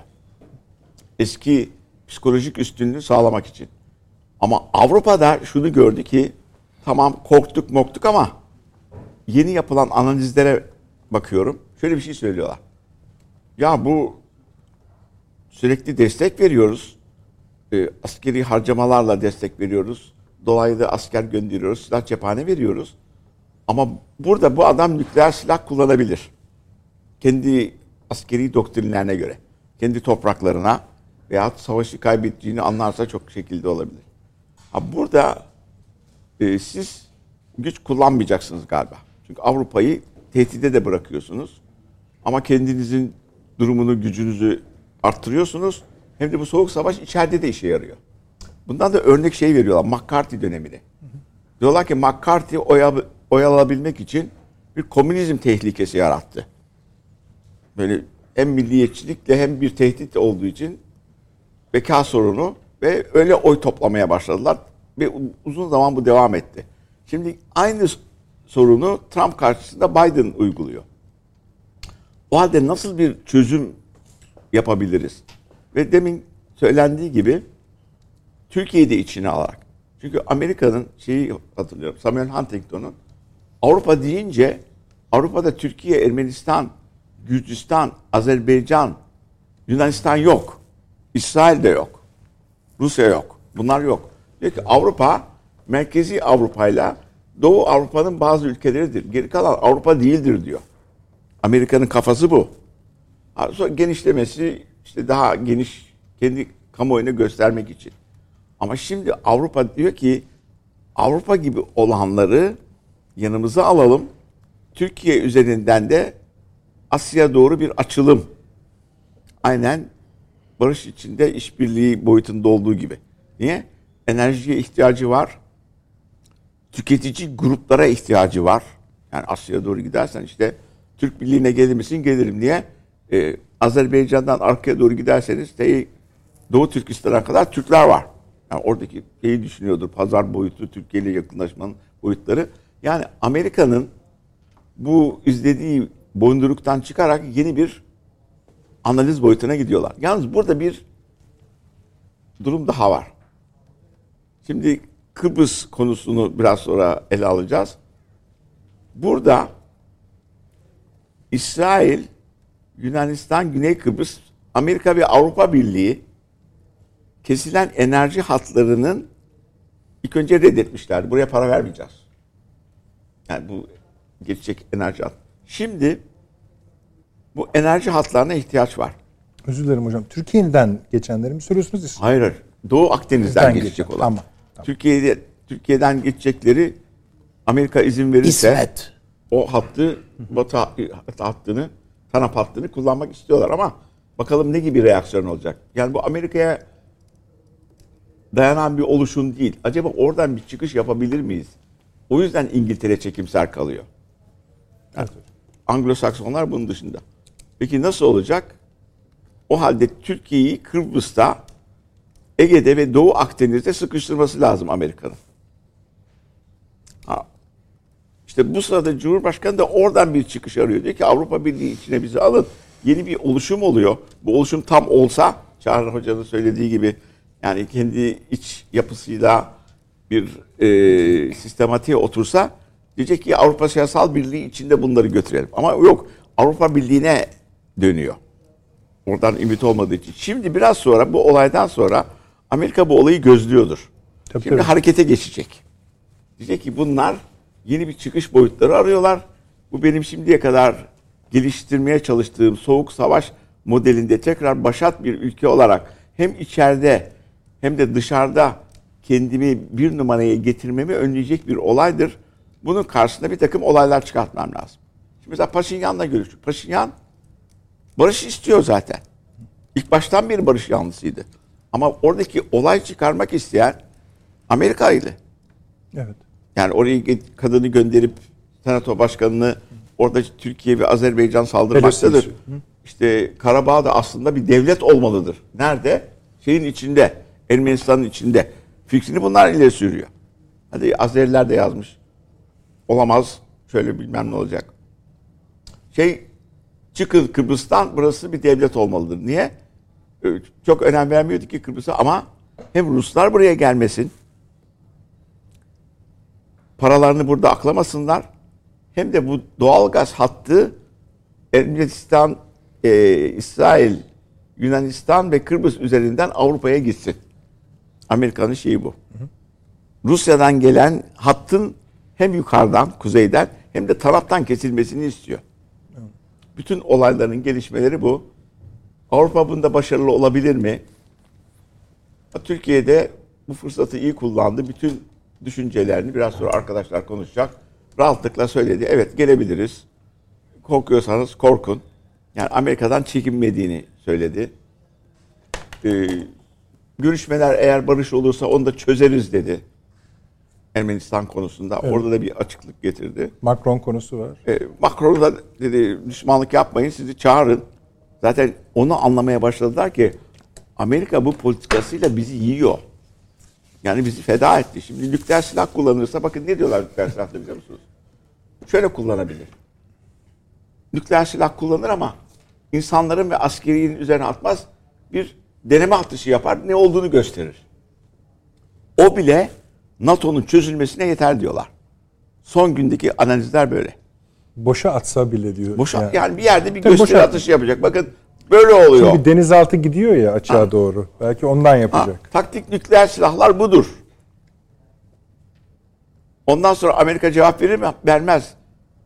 Eski psikolojik üstünlüğü sağlamak için. Ama Avrupa'da şunu gördü ki Tamam korktuk ama yeni yapılan analizlere bakıyorum. Şöyle bir şey söylüyorlar. Ya bu sürekli destek veriyoruz. Askeri harcamalarla destek veriyoruz. Dolaylı asker gönderiyoruz. Silah cephane veriyoruz. Ama burada bu adam nükleer silah kullanabilir. Kendi askeri doktrinlerine göre. Kendi topraklarına veyahut savaşı kaybettiğini anlarsa çok şekilde olabilir. Ha burada siz güç kullanmayacaksınız galiba. Çünkü Avrupa'yı tehdide de bırakıyorsunuz. Ama kendinizin durumunu, gücünüzü arttırıyorsunuz. Hem de bu soğuk savaş içeride de işe yarıyor. Bundan da örnek şey veriyorlar. McCarthy dönemini. Diyorlar ki McCarthy oyalabilmek için bir komünizm tehlikesi yarattı. Böyle hem milliyetçilikle hem bir tehdit olduğu için beka sorunu ve öyle oy toplamaya başladılar. Ve uzun zaman bu devam etti. Şimdi aynı sorunu Trump karşısında Biden uyguluyor. O halde nasıl bir çözüm yapabiliriz? Ve demin söylendiği gibi Türkiye'yi de içine alarak. Çünkü Amerika'nın şeyi hatırlıyorum, Samuel Huntington'un Avrupa deyince Avrupa'da Türkiye, Ermenistan, Gürcistan, Azerbaycan, Yunanistan yok. İsrail de yok. Rusya yok. Bunlar yok. Diyor ki Avrupa, Merkezi Avrupa'yla Doğu Avrupa'nın bazı ülkeleridir. Geri kalan Avrupa değildir diyor. Amerika'nın kafası bu. Sonra genişlemesi işte daha geniş kendi kamuoyuna göstermek için. Ama şimdi Avrupa diyor ki Avrupa gibi olanları yanımıza alalım. Türkiye üzerinden de Asya'ya doğru bir açılım. Aynen barış içinde işbirliği boyutunda olduğu gibi. Niye? Enerjiye ihtiyacı var. Tüketici gruplara ihtiyacı var. Yani Asya'ya doğru gidersen işte Türk Birliği'ne gelir misin? Gelirim diye. Azerbaycan'dan arkaya doğru giderseniz Doğu Türkistan'a kadar Türkler var. Yani oradaki şeyi düşünüyordur. Pazar boyutu, Türkiye ile yakınlaşmanın boyutları. Yani Amerika'nın bu izlediği boyunduruktan çıkarak yeni bir analiz boyutuna gidiyorlar. Yalnız burada bir durum daha var. Şimdi Kıbrıs konusunu biraz sonra ele alacağız. Burada İsrail, Yunanistan, Güney Kıbrıs, Amerika ve Avrupa Birliği kesilen enerji hatlarının ilk önce reddetmişlerdi. Buraya para vermeyeceğiz. Yani bu geçecek enerji hat. Şimdi bu enerji hatlarına ihtiyaç var. Özür dilerim hocam. Türkiye'den geçenleri mi söylüyorsunuz? Hayır. Doğu Akdeniz'den geçecek olan. Tamam. Türkiye'den geçecekleri Amerika izin verirse İsmet. O hattı, Batı hattını, TANAP hattını kullanmak istiyorlar ama bakalım ne gibi reaksiyon olacak. Yani bu Amerika'ya dayanan bir oluşum değil. Acaba oradan bir çıkış yapabilir miyiz? O yüzden İngiltere çekimser kalıyor. Yani evet. Anglo-Saksonlar bunun dışında. Peki nasıl olacak? O halde Türkiye'yi Kıbrıs'ta, Ege'de ve Doğu Akdeniz'de sıkıştırması lazım Amerika'nın. İşte bu sırada Cumhurbaşkanı da oradan bir çıkış arıyor. Diyor ki Avrupa Birliği içine bizi alın. Yeni bir oluşum oluyor. Bu oluşum tam olsa, Çağrı Hoca'nın söylediği gibi yani kendi iç yapısıyla bir sistematiğe otursa diyecek ki Avrupa Siyasal Birliği içinde bunları götürelim. Ama yok, Avrupa Birliği'ne dönüyor. Oradan ümit olmadığı için. Şimdi biraz sonra bu olaydan sonra Amerika bu olayı gözlüyordur. Tabii, şimdi tabii. Harekete geçecek. Diyecek ki bunlar yeni bir çıkış boyutları arıyorlar. Bu benim şimdiye kadar geliştirmeye çalıştığım soğuk savaş modelinde tekrar başat bir ülke olarak hem içeride hem de dışarıda kendimi bir numaraya getirmemi önleyecek bir olaydır. Bunun karşısında bir takım olaylar çıkartmam lazım. Şimdi mesela Paşinyan'la görüştük. Paşinyan barış istiyor zaten. İlk baştan bir barış yanlısıydı. Ama oradaki olay çıkarmak isteyen Amerika'ydı. Evet. Yani oraya kadını gönderip senato başkanını orada Türkiye ve Azerbaycan saldırmaktadır. İşte Karabağ da aslında bir devlet olmalıdır. Nerede? Şeyin içinde. Ermenistan'ın içinde. Fikrini bunlar ileri sürüyor. Hadi Azeriler de yazmış. Olamaz. Şöyle bilmem ne olacak. Çıkın Kıbrıs'tan, burası bir devlet olmalıdır. Niye? Çok önem vermiyordu ki Kıbrıs'a ama hem Ruslar buraya gelmesin. paralarını burada aklamasınlar. Hem de bu doğalgaz hattı Ermenistan, İsrail, Yunanistan ve Kıbrıs üzerinden Avrupa'ya gitsin. Amerika'nın şeyi bu. Hı hı. Rusya'dan gelen hattın hem yukarıdan, kuzeyden hem de taraftan kesilmesini istiyor. Hı. Bütün olayların gelişmeleri bu. Avrupa bunda başarılı olabilir mi? Türkiye'de bu fırsatı iyi kullandı. Bütün düşüncelerini biraz sonra arkadaşlar konuşacak. Rahatlıkla söyledi. Evet, gelebiliriz. Korkuyorsanız korkun. Yani Amerika'dan çekinmediğini söyledi. Görüşmeler eğer barış olursa onu da çözeriz dedi. Ermenistan konusunda. Evet. Orada da bir açıklık getirdi. Macron konusu var. Macron da dedi düşmanlık yapmayın, sizi çağırın. Zaten onu anlamaya başladılar ki Amerika bu politikasıyla bizi yiyor. Yani bizi feda etti. Şimdi nükleer silah kullanırsa, bakın ne diyorlar nükleer silahla, biliyor musunuz? Şöyle kullanabilir. Nükleer silah kullanır ama insanların ve askeriyenin üzerine atmaz. Bir deneme atışı yapar, ne olduğunu gösterir. O bile NATO'nun çözülmesine yeter diyorlar. Son gündeki analizler böyle. Boşa atsa bile diyor. Boşa, yani bir yerde bir gösteri atışı yapacak. Bakın böyle oluyor. Çünkü denizaltı gidiyor ya açığa doğru. Belki ondan yapacak. Taktik nükleer silahlar budur. Ondan sonra Amerika cevap verir mi? Vermez.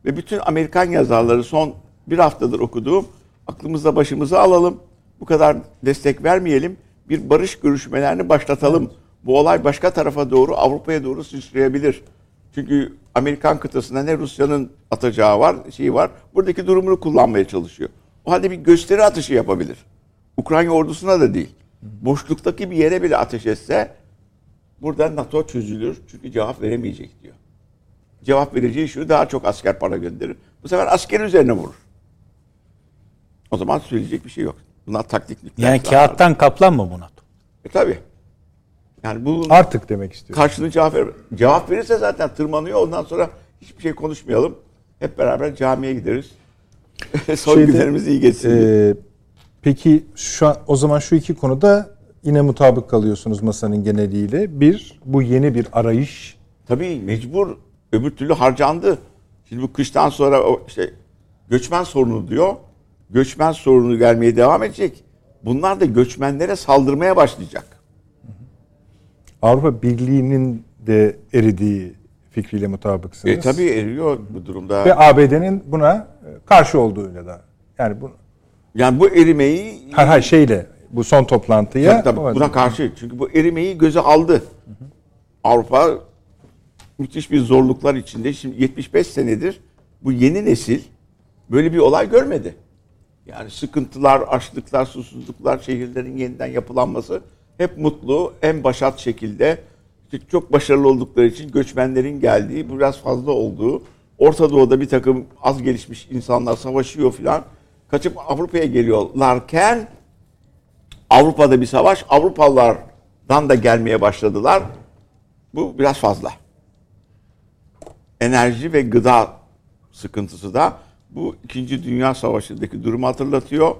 Ve bütün Amerikan yazarları son bir haftadır okuduğum, aklımızda başımızı alalım. Bu kadar destek vermeyelim. Bir barış görüşmelerini başlatalım. Evet. Bu olay başka tarafa doğru, Avrupa'ya doğru sıçrayabilir. Çünkü Amerikan kıtasında ne Rusya'nın atacağı var, şeyi var. Buradaki durumunu kullanmaya çalışıyor. O halde bir gösteri atışı yapabilir. Ukrayna ordusuna da değil. Boşluktaki bir yere bile ateş etse buradan NATO çözülür. Çünkü cevap veremeyecek diyor. Cevap vereceği şu, daha çok asker para gönderir. Bu sefer askeri üzerine vurur. O zaman söyleyecek bir şey yok. Bunlar taktik nükleer. Yani kağıttan kaplan mı bu NATO? Tabii. Yani bu artık demek istiyor. Karşılığını cevap verirse zaten tırmanıyor. Ondan sonra hiçbir şey konuşmayalım. Hep beraber camiye gideriz. Son günlerimiz iyi geçsin. Peki şu an, o zaman şu iki konuda yine mutabık kalıyorsunuz masanın geneliyle. Bir, bu yeni bir arayış. Tabii mecbur. Öbür türlü harcandı. Şimdi bu kıştan sonra göçmen sorunu diyor. Göçmen sorunu gelmeye devam edecek. Bunlar da göçmenlere saldırmaya başlayacak. Avrupa Birliği'nin de eridiği fikriyle mutabıksınız. Tabii eriyor bu durumda. Ve ABD'nin buna karşı olduğuyla da. Yani bu erimeyi şeyle bu son toplantıya tabii, buna karşı. Çünkü bu erimeyi göze aldı. Hı hı. Avrupa müthiş bir zorluklar içinde. Şimdi 75 senedir bu yeni nesil böyle bir olay görmedi. Yani sıkıntılar, açlıklar, susuzluklar, şehirlerin yeniden yapılanması. Hep mutlu, en başat şekilde, çok başarılı oldukları için göçmenlerin geldiği, biraz fazla olduğu, Orta Doğu'da bir takım az gelişmiş insanlar savaşıyor filan, kaçıp Avrupa'ya geliyorlarken Avrupa'da bir savaş, Avrupalılardan da gelmeye başladılar. Bu biraz fazla. Enerji ve gıda sıkıntısı da bu 2. Dünya Savaşı'ndaki durumu hatırlatıyor.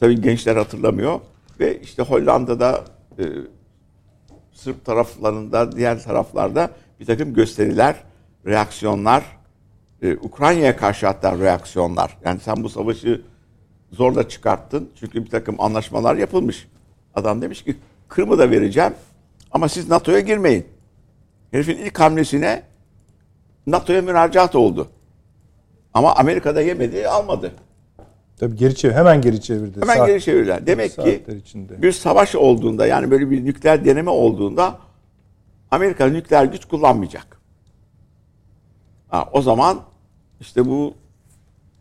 Tabii gençler hatırlamıyor. Ve işte Hollanda'da, Sırp taraflarında, diğer taraflarda bir takım gösteriler, reaksiyonlar, Ukrayna'ya karşı hatta reaksiyonlar. Yani sen bu savaşı zorla çıkarttın. Çünkü bir takım anlaşmalar yapılmış. Adam demiş ki Kırım'ı da vereceğim ama siz NATO'ya girmeyin. Herifin ilk hamlesine NATO'ya müracaat oldu. Ama Amerika'da yemedi, almadı. Tabii hemen geri çevirdi. Hemen geri çevirdiler. Demek ki içinde bir savaş olduğunda, yani böyle bir nükleer deneme olduğunda Amerika nükleer güç kullanmayacak. O zaman işte bu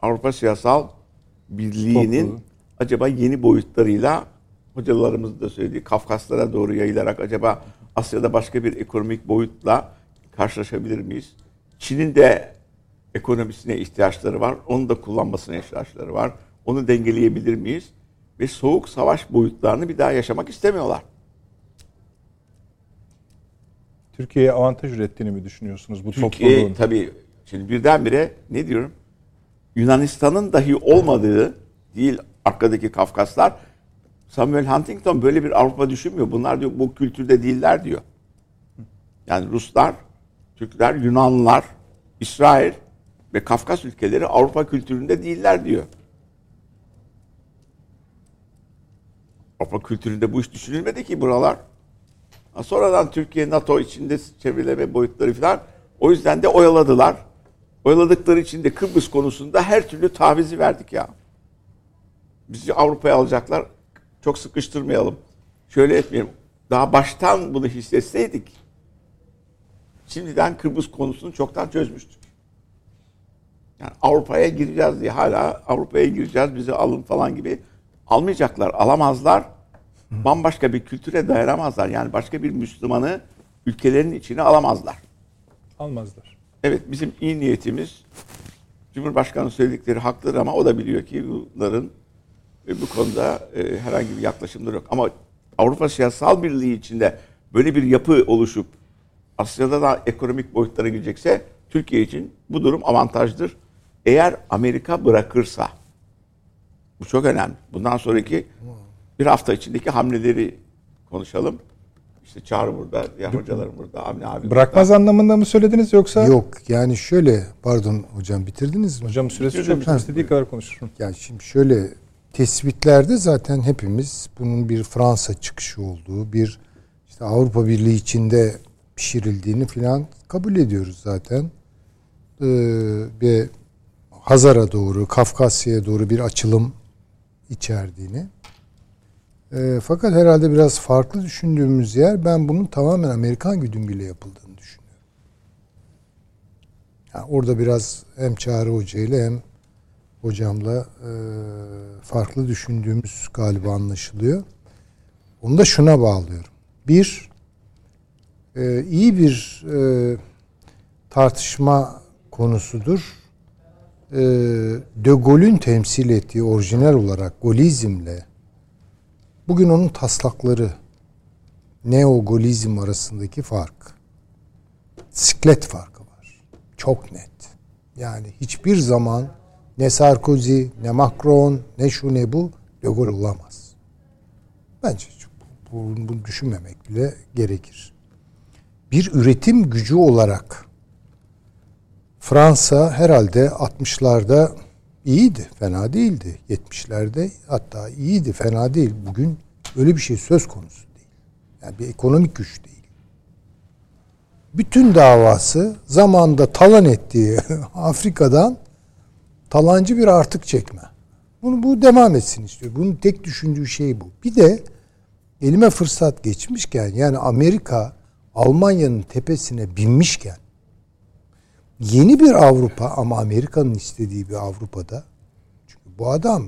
Avrupa Siyasal Birliği'nin acaba yeni boyutlarıyla, hocalarımızın da söylediği, Kafkaslara doğru yayılarak acaba Asya'da başka bir ekonomik boyutla karşılaşabilir miyiz? Çin'in de ekonomisine ihtiyaçları var. Onu da kullanmasına ihtiyaçları var. Onu dengeleyebilir miyiz? Ve soğuk savaş boyutlarını bir daha yaşamak istemiyorlar. Türkiye'ye avantaj ürettiğini mi düşünüyorsunuz bu topluluğun? Türkiye tabii. Şimdi birdenbire ne diyorum? Yunanistan'ın dahi olmadığı değil arkadaki Kafkaslar. Samuel Huntington böyle bir Avrupa düşünmüyor. Bunlar diyor bu kültürde değiller diyor. Yani Ruslar Türkler, Yunanlar, İsrail ve Kafkas ülkeleri Avrupa kültüründe değiller diyor. Avrupa kültüründe bu iş düşünülmedi ki buralar. Sonradan Türkiye, NATO içinde çevreleme boyutları falan. O yüzden de oyaladılar. Oyaladıkları için de Kıbrıs konusunda her türlü tavizi verdik ya. Bizi Avrupa'ya alacaklar. Çok sıkıştırmayalım. Şöyle etmeyelim. Daha baştan bunu hissetseydik, şimdiden Kıbrıs konusunu çoktan çözmüştük. Yani Avrupa'ya gireceğiz diye hala Avrupa'ya gireceğiz, bizi alın falan gibi. Almayacaklar, alamazlar. Bambaşka bir kültüre dayanamazlar. Yani başka bir Müslümanı ülkelerin içine alamazlar. Almazlar. Evet, bizim iyi niyetimiz, Cumhurbaşkanı söyledikleri haklıdır ama o da biliyor ki bunların bu konuda herhangi bir yaklaşımları yok. Ama Avrupa Siyasal Birliği içinde böyle bir yapı oluşup Asya'da da ekonomik boyutlara girecekse Türkiye için bu durum avantajdır. Eğer Amerika bırakırsa, bu çok önemli. Bundan sonraki bir hafta içindeki hamleleri konuşalım. İşte Çağrı burada, diğer hocalarım burada, Avni abi. Bırakmaz burada. Anlamında mı söylediniz yoksa? Yok yani şöyle, pardon hocam bitirdiniz mi? Hocam süresi çok, istediği kadar konuşurum. Yani şimdi şöyle, tespitlerde zaten hepimiz bunun bir Fransa çıkışı olduğu, bir işte Avrupa Birliği içinde pişirildiğini filan kabul ediyoruz zaten. Ve Hazar'a doğru, Kafkasya'ya doğru bir açılım içerdiğini. Fakat herhalde biraz farklı düşündüğümüz yer, ben bunun tamamen Amerikan güdümüyle yapıldığını düşünüyorum. Yani orada biraz hem Çağrı Hoca ile hem hocamla farklı düşündüğümüz galiba anlaşılıyor. Onu da şuna bağlıyorum. Bir, iyi bir tartışma konusudur. De Gaulle'ün temsil ettiği orijinal olarak Golizmle bugün onun taslakları, neo-Golizm arasındaki fark, siklet farkı var. Çok net. Yani hiçbir zaman ne Sarkozy, ne Macron, ne şu ne bu De Gaulle olamaz. Bence bunu düşünmemek bile gerekir. Bir üretim gücü olarak Fransa herhalde 60'larda iyiydi, fena değildi. 70'lerde hatta iyiydi, fena değil. Bugün öyle bir şey söz konusu değil. Yani bir ekonomik güç değil. Bütün davası zamanda talan ettiği Afrika'dan talancı bir artık çekme. Bu devam etsin istiyor. Bunun tek düşündüğü şey bu. Bir de elime fırsat geçmişken, yani Amerika Almanya'nın tepesine binmişken, yeni bir Avrupa ama Amerika'nın istediği bir Avrupa'da, çünkü bu adam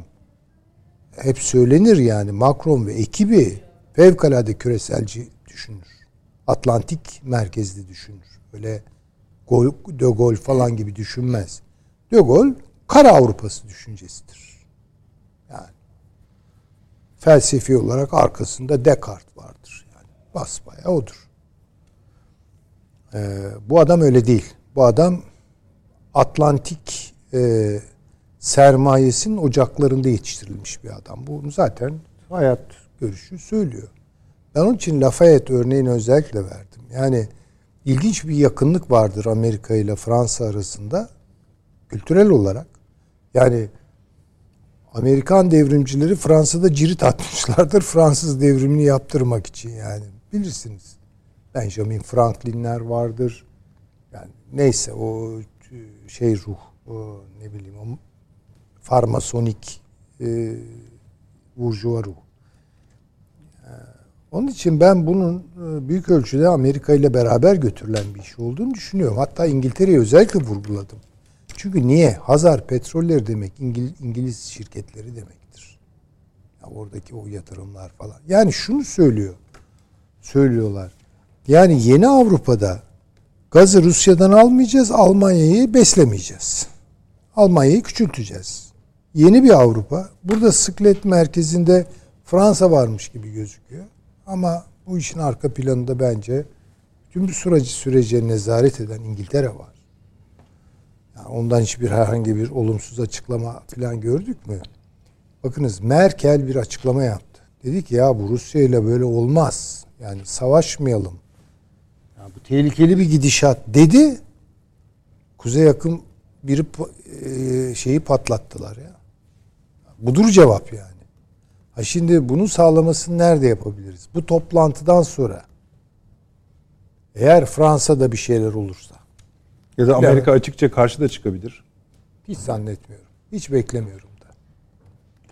hep söylenir yani, Macron ve ekibi fevkalade küreselci düşünür. Atlantik merkezli düşünür. Böyle De Gaulle falan gibi düşünmez. De Gaulle Kara Avrupası düşüncesidir. Yani felsefi olarak arkasında Descartes vardır. Yani basbayağı odur. Bu adam öyle değil. Bu adam Atlantik sermayesinin ocaklarında yetiştirilmiş bir adam. Bunu zaten hayat görüşü söylüyor. Ben onun için Lafayette örneğini özellikle verdim. Yani ilginç bir yakınlık vardır Amerika ile Fransa arasında kültürel olarak. Yani Amerikan devrimcileri Fransa'da cirit atmışlardır Fransız devrimini yaptırmak için yani. Bilirsiniz. Benjamin Franklin'ler vardır. Yani neyse o şey ruh, o ne bileyim o farmasonik burjuva ruh. Onun için ben bunun büyük ölçüde Amerika ile beraber götürülen bir iş olduğunu düşünüyorum. Hatta İngiltere'yi özellikle vurguladım. Çünkü niye? Hazar Petrolleri demek İngiliz şirketleri demektir. Ya oradaki o yatırımlar falan. Yani şunu söylüyorlar. Yani yeni Avrupa'da gazı Rusya'dan almayacağız, Almanya'yı beslemeyeceğiz. Almanya'yı küçülteceğiz. Yeni bir Avrupa. Burada sıklet merkezinde Fransa varmış gibi gözüküyor. Ama bu işin arka planında bence tüm bu sürece nezaret eden İngiltere var. Yani ondan hiçbir herhangi bir olumsuz açıklama falan gördük mü? Bakınız Merkel bir açıklama yaptı. Dedi ki ya bu Rusya ile böyle olmaz. Yani savaşmayalım. yani bu tehlikeli bir gidişat dedi. Kuzey yakın biri şeyi patlattılar ya. Budur cevap yani. Ha şimdi bunu sağlamasını nerede yapabiliriz? Bu toplantıdan sonra eğer Fransa'da bir şeyler olursa ya da Amerika yani, açıkça karşı da çıkabilir. Hiç zannetmiyorum. Hiç beklemiyorum da.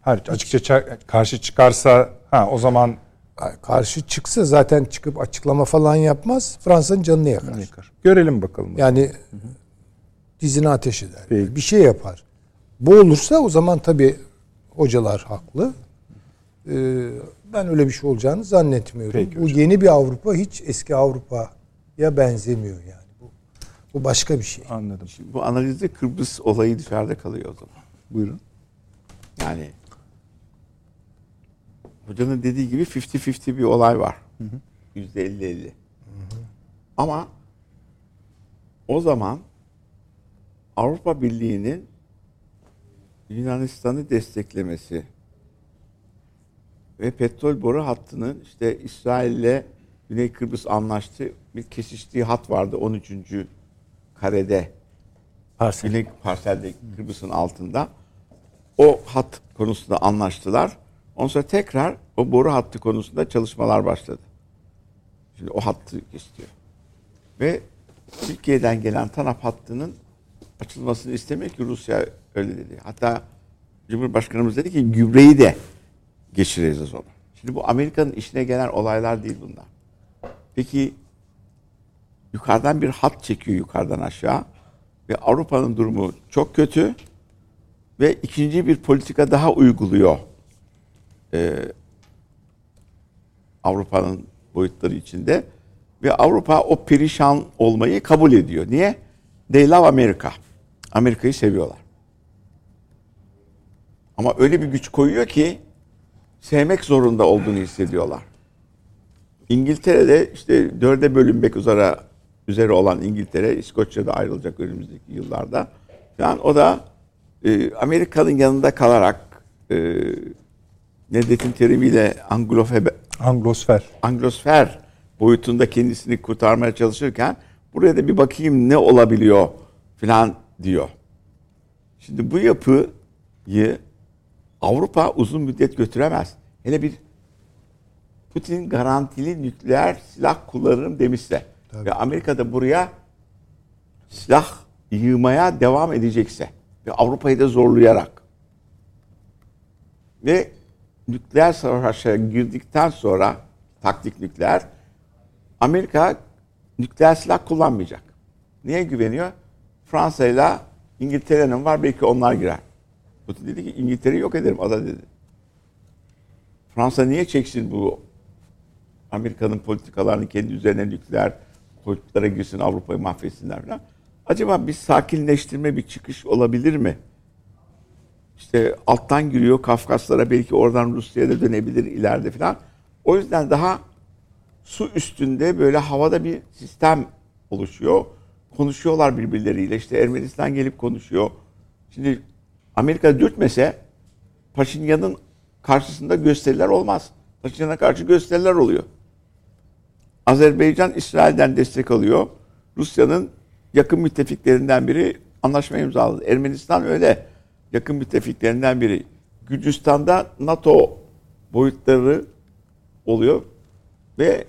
Hayır, açıkça karşı çıkarsa o zaman karşı çıksa zaten çıkıp açıklama falan yapmaz. Fransa'nın canını yakar. Görelim bakalım. Yani dizine ateş eder. Peki. Bir şey yapar. Bu olursa o zaman tabii hocalar haklı. Ben öyle bir şey olacağını zannetmiyorum. Peki, bu yeni bir Avrupa hiç eski Avrupa'ya benzemiyor yani. Bu başka bir şey. Anladım. Şimdi bu analizde Kıbrıs olayı dışarıda kalıyor o zaman. Buyurun. Yani hocanın dediği gibi 50-50 bir olay var. Hı hı. %50-50. Hı hı. Ama o zaman Avrupa Birliği'nin Yunanistan'ı desteklemesi ve petrol boru hattının işte İsrail'le Güney Kıbrıs anlaştı. Bir kesiştiği hat vardı 13. karede. Güney parselde Kıbrıs'ın altında. O hat konusunda anlaştılar. Ondan sonra tekrar o boru hattı konusunda çalışmalar başladı. Şimdi o hattı istiyor. Ve Türkiye'den gelen TANAP hattının açılmasını istemiyor ki Rusya öyle dedi. Hatta Cumhurbaşkanımız dedi ki gübreyi de geçireceğiz onu. Şimdi bu Amerika'nın işine gelen olaylar değil bunlar. Peki yukarıdan bir hat çekiyor yukarıdan aşağı ve Avrupa'nın durumu çok kötü ve ikinci bir politika daha uyguluyor. Avrupa'nın boyutları içinde ve Avrupa o perişan olmayı kabul ediyor. Niye? They love America. Amerika'yı seviyorlar. Ama öyle bir güç koyuyor ki sevmek zorunda olduğunu hissediyorlar. İngiltere'de işte 4'e bölünmek üzere olan İngiltere, İskoçya'da ayrılacak önümüzdeki yıllarda. Yani o da Amerika'nın yanında kalarak Nedret'in terimiyle Anglosfer boyutunda kendisini kurtarmaya çalışırken buraya da bir bakayım ne olabiliyor filan diyor. Şimdi bu yapıyı Avrupa uzun müddet götüremez. Hele bir Putin garantili nükleer silah kullanırım demişse tabii. Ve Amerika da buraya silah yığmaya devam edecekse ve Avrupa'yı da zorlayarak ve nükleer savaşa girdikten sonra taktik nükleer Amerika nükleer silah kullanmayacak. Niye güveniyor? Fransa'yla İngiltere'nin var belki onlar girer. Putin dedi ki İngiltere'yi yok ederim ada dedi. Fransa niye çeksin bu Amerika'nın politikalarını kendi üzerine nükleer boyutlara girsin Avrupa'yı mahvetsinler falan. Acaba bir sakinleştirme bir çıkış olabilir mi? İşte alttan giriyor Kafkaslara belki oradan Rusya'ya dönebilir ileride falan. O yüzden daha su üstünde böyle havada bir sistem oluşuyor. Konuşuyorlar birbirleriyle. İşte Ermenistan gelip konuşuyor. Şimdi Amerika dürtmese Paşinyan'ın karşısında gösteriler olmaz. Paşinyan'a karşı gösteriler oluyor. Azerbaycan İsrail'den destek alıyor. Rusya'nın yakın müttefiklerinden biri anlaşma imzaladı. Ermenistan öyle yakın müttefiklerinden biri. Gürcistan'da NATO boyutları oluyor ve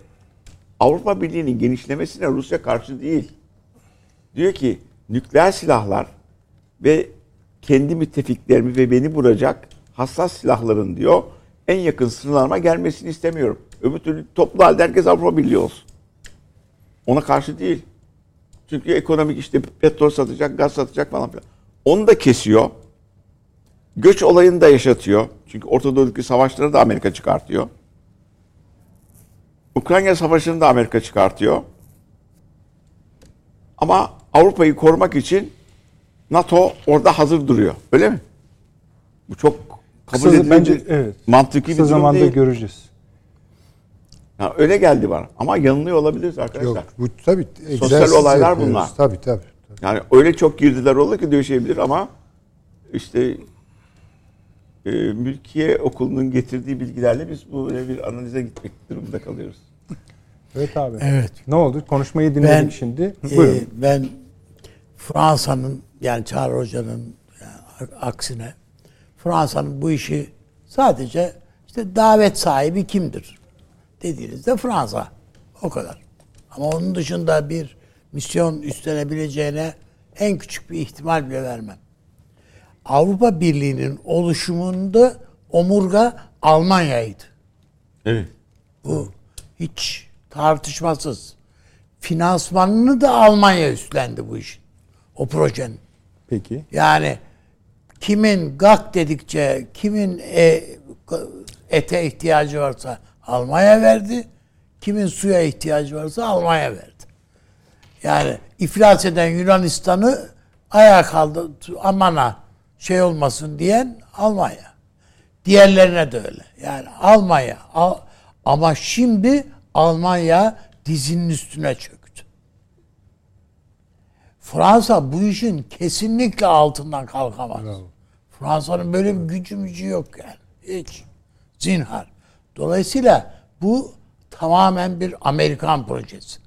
Avrupa Birliği'nin genişlemesine Rusya karşı değil. Diyor ki nükleer silahlar ve kendi müttefiklerimi ve beni vuracak hassas silahların diyor en yakın sınırlarıma gelmesini istemiyorum. Öbür türlü toplu halde herkes Avrupa Birliği olsun. Ona karşı değil. Çünkü ekonomik işte petrol satacak, gaz satacak falan filan. Onu da kesiyor. Göç olayını da yaşatıyor. Çünkü Orta Doğu'daki savaşları da Amerika çıkartıyor. Ukrayna savaşını da Amerika çıkartıyor. Ama Avrupa'yı korumak için NATO orada hazır duruyor. Öyle mi? Bu çok kabul edilebilecek mantıklı bir durum zamanda değil. Göreceğiz. Ya öyle geldi bana. Ama yanılıyor olabiliriz arkadaşlar. Yok, bu tabii sosyal olaylar bunlar. Tabii. Yani öyle çok girdiler oldu ki döşeyebilir ama işte Mülkiye Okulu'nun getirdiği bilgilerle biz böyle bir analize gitmek durumunda kalıyoruz. Evet abi. Evet. Ne oldu? Konuşmayı dinledik şimdi. Buyurun. Ben Fransa'nın, yani Çağrı Hoca'nın aksine Fransa'nın bu işi sadece işte davet sahibi kimdir dediğinizde Fransa. O kadar. Ama onun dışında bir misyon üstlenebileceğine en küçük bir ihtimal bile vermem. Avrupa Birliği'nin oluşumunda omurga Almanya'ydı. Evet. Bu hiç tartışmasız. Finansmanını da Almanya üstlendi bu işin. O projenin. Peki. Yani kimin gak dedikçe, kimin ete ihtiyacı varsa Almanya verdi. Kimin suya ihtiyacı varsa Almanya verdi. Yani iflas eden Yunanistan'ı ayağa kaldı. Amana şey olmasın diyen Almanya. Diğerlerine de öyle. Yani Almanya. Ama şimdi Almanya dizinin üstüne çöktü. Fransa bu işin kesinlikle altından kalkamaz. Bravo. Fransa'nın böyle bir gücü yok yani. Hiç. Zinhar. Dolayısıyla bu tamamen bir Amerikan projesi.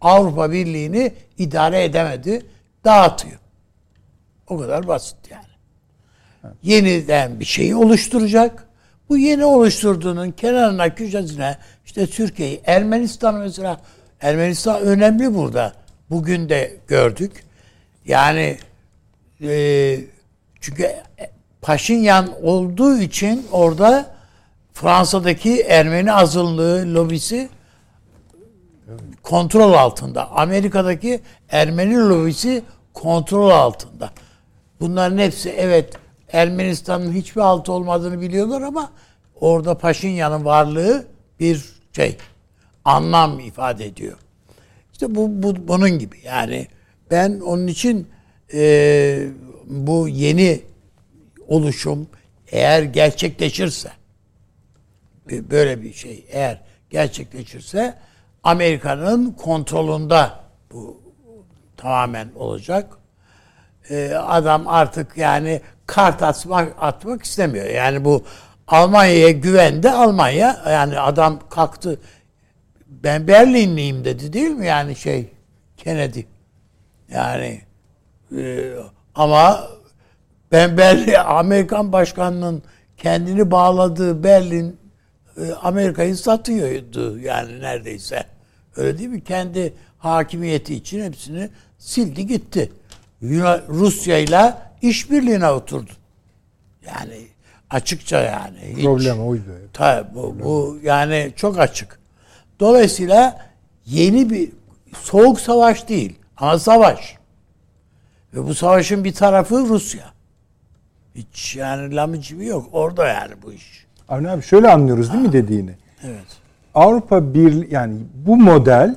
Avrupa Birliği'ni idare edemedi, dağıtıyor. O kadar basit yani. Evet. Yeniden bir şeyi oluşturacak. Bu yeni oluşturduğunun kenarına, köşesine işte Türkiye'yi, Ermenistan'ı mesela. Ermenistan önemli burada. Bugün de gördük. Yani çünkü Paşinyan olduğu için orada Fransa'daki Ermeni azınlığı lobisi kontrol altında. Amerika'daki Ermeni lobisi kontrol altında. Bunların hepsi evet Ermenistan'ın hiçbir altı olmadığını biliyorlar ama orada Paşinyan'ın varlığı bir şey, anlam ifade ediyor. İşte bu bunun gibi. Yani ben onun için bu yeni oluşum eğer gerçekleşirse, böyle bir şey eğer gerçekleşirse Amerika'nın kontrolünde bu tamamen olacak. Adam artık yani kart atmak istemiyor. Yani bu Almanya'ya güvendi. Almanya yani adam kalktı. Ben Berlinliyim dedi değil mi? Yani şey Kennedy. Yani ama ben Berlin, Amerikan başkanının kendini bağladığı Berlin Amerika'yı satıyordu yani neredeyse. Öyle değil mi? Kendi hakimiyeti için hepsini sildi gitti. Rusya'yla işbirliğine oturdu. Yani açıkça yani. Hiç, problem oydu. Tabii bu yani çok açık. Dolayısıyla yeni bir soğuk savaş değil ama savaş. Ve bu savaşın bir tarafı Rusya. Hiç yani lamıcımı yok. Orada yani bu iş. Abi şöyle anlıyoruz değil mi dediğini? Evet. Avrupa Birliği yani bu model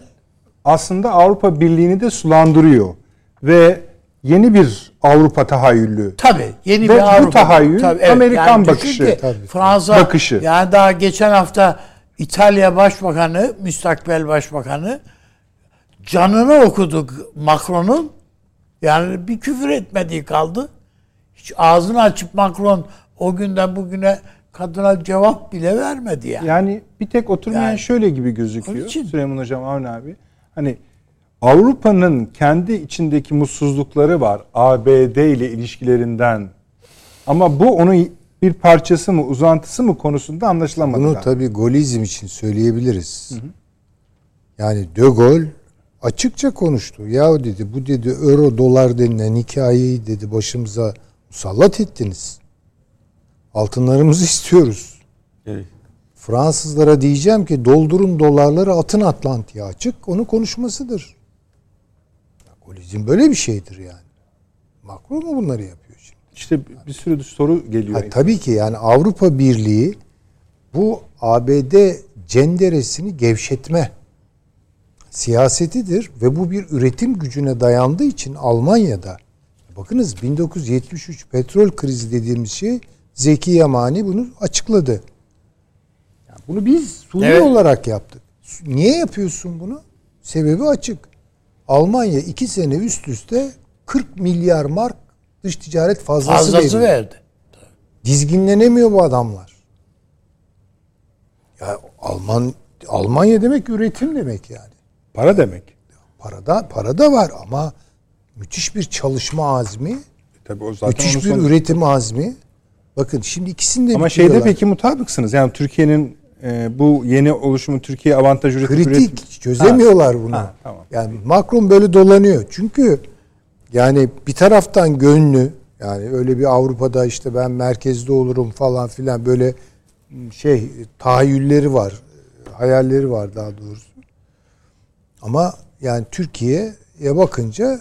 aslında Avrupa Birliği'ni de sulandırıyor. Ve yeni bir Avrupa tahayyülü. Tabii. Yeni ve bir Avrupa. Bu tahayyül tabii, evet. Amerikan yani bakışı. Tabii. Fransa bakışı. Yani daha geçen hafta İtalya Başbakanı, müstakbel Başbakanı canını okuduk Macron'un. Yani bir küfür etmediği kaldı. Hiç ağzını açıp Macron o günden bugüne kadına cevap bile vermedi yani. Yani bir tek oturmayan yani, şöyle gibi gözüküyor. Süleyman Hocam, Avni abi. Hani Avrupa'nın kendi içindeki mutsuzlukları var. ABD ile ilişkilerinden. Ama bu onun bir parçası mı, uzantısı mı konusunda anlaşılamadı. Bunu tabii golizm için söyleyebiliriz. Hı hı. Yani De Gaulle açıkça konuştu. Yahu dedi, bu dedi euro dolar denilen hikayeyi dedi başımıza musallat ettiniz. Altınlarımızı istiyoruz. Evet. Fransızlara diyeceğim ki doldurun dolarları atın Atlantik'e açık. Onun konuşmasıdır. Golizm böyle bir şeydir yani. Macron mu bunları yapıyor şimdi? İşte bir sürü soru geliyor. Tabii ki yani Avrupa Birliği bu ABD cenderesini gevşetme siyasetidir ve bu bir üretim gücüne dayandığı için Almanya'da bakınız 1973 petrol krizi dediğimiz şey Zeki Yamani bunu açıkladı. Yani bunu biz suni olarak yaptık. Niye yapıyorsun bunu? Sebebi açık. Almanya 2 sene üst üste 40 milyar mark dış ticaret fazlası verdi. Dizginlenemiyor bu adamlar. Ya Alman Almanya demek üretim demek yani. Para demek. Para da var ama müthiş bir çalışma azmi. Tabii o zaten müthiş bir üretim azmi. Bakın şimdi ikisini de ama biliyorlar. Şeyde peki mutabıksınız. Yani Türkiye'nin bu yeni oluşumun Türkiye avantaj üretim. Kritik. Çözemiyorlar bunu. Ha, tamam. Yani Macron böyle dolanıyor. Çünkü yani bir taraftan gönlü yani öyle bir Avrupa'da işte ben merkezde olurum falan filan böyle şey tahayyülleri var. Hayalleri var daha doğrusu. Ama yani Türkiye'ye bakınca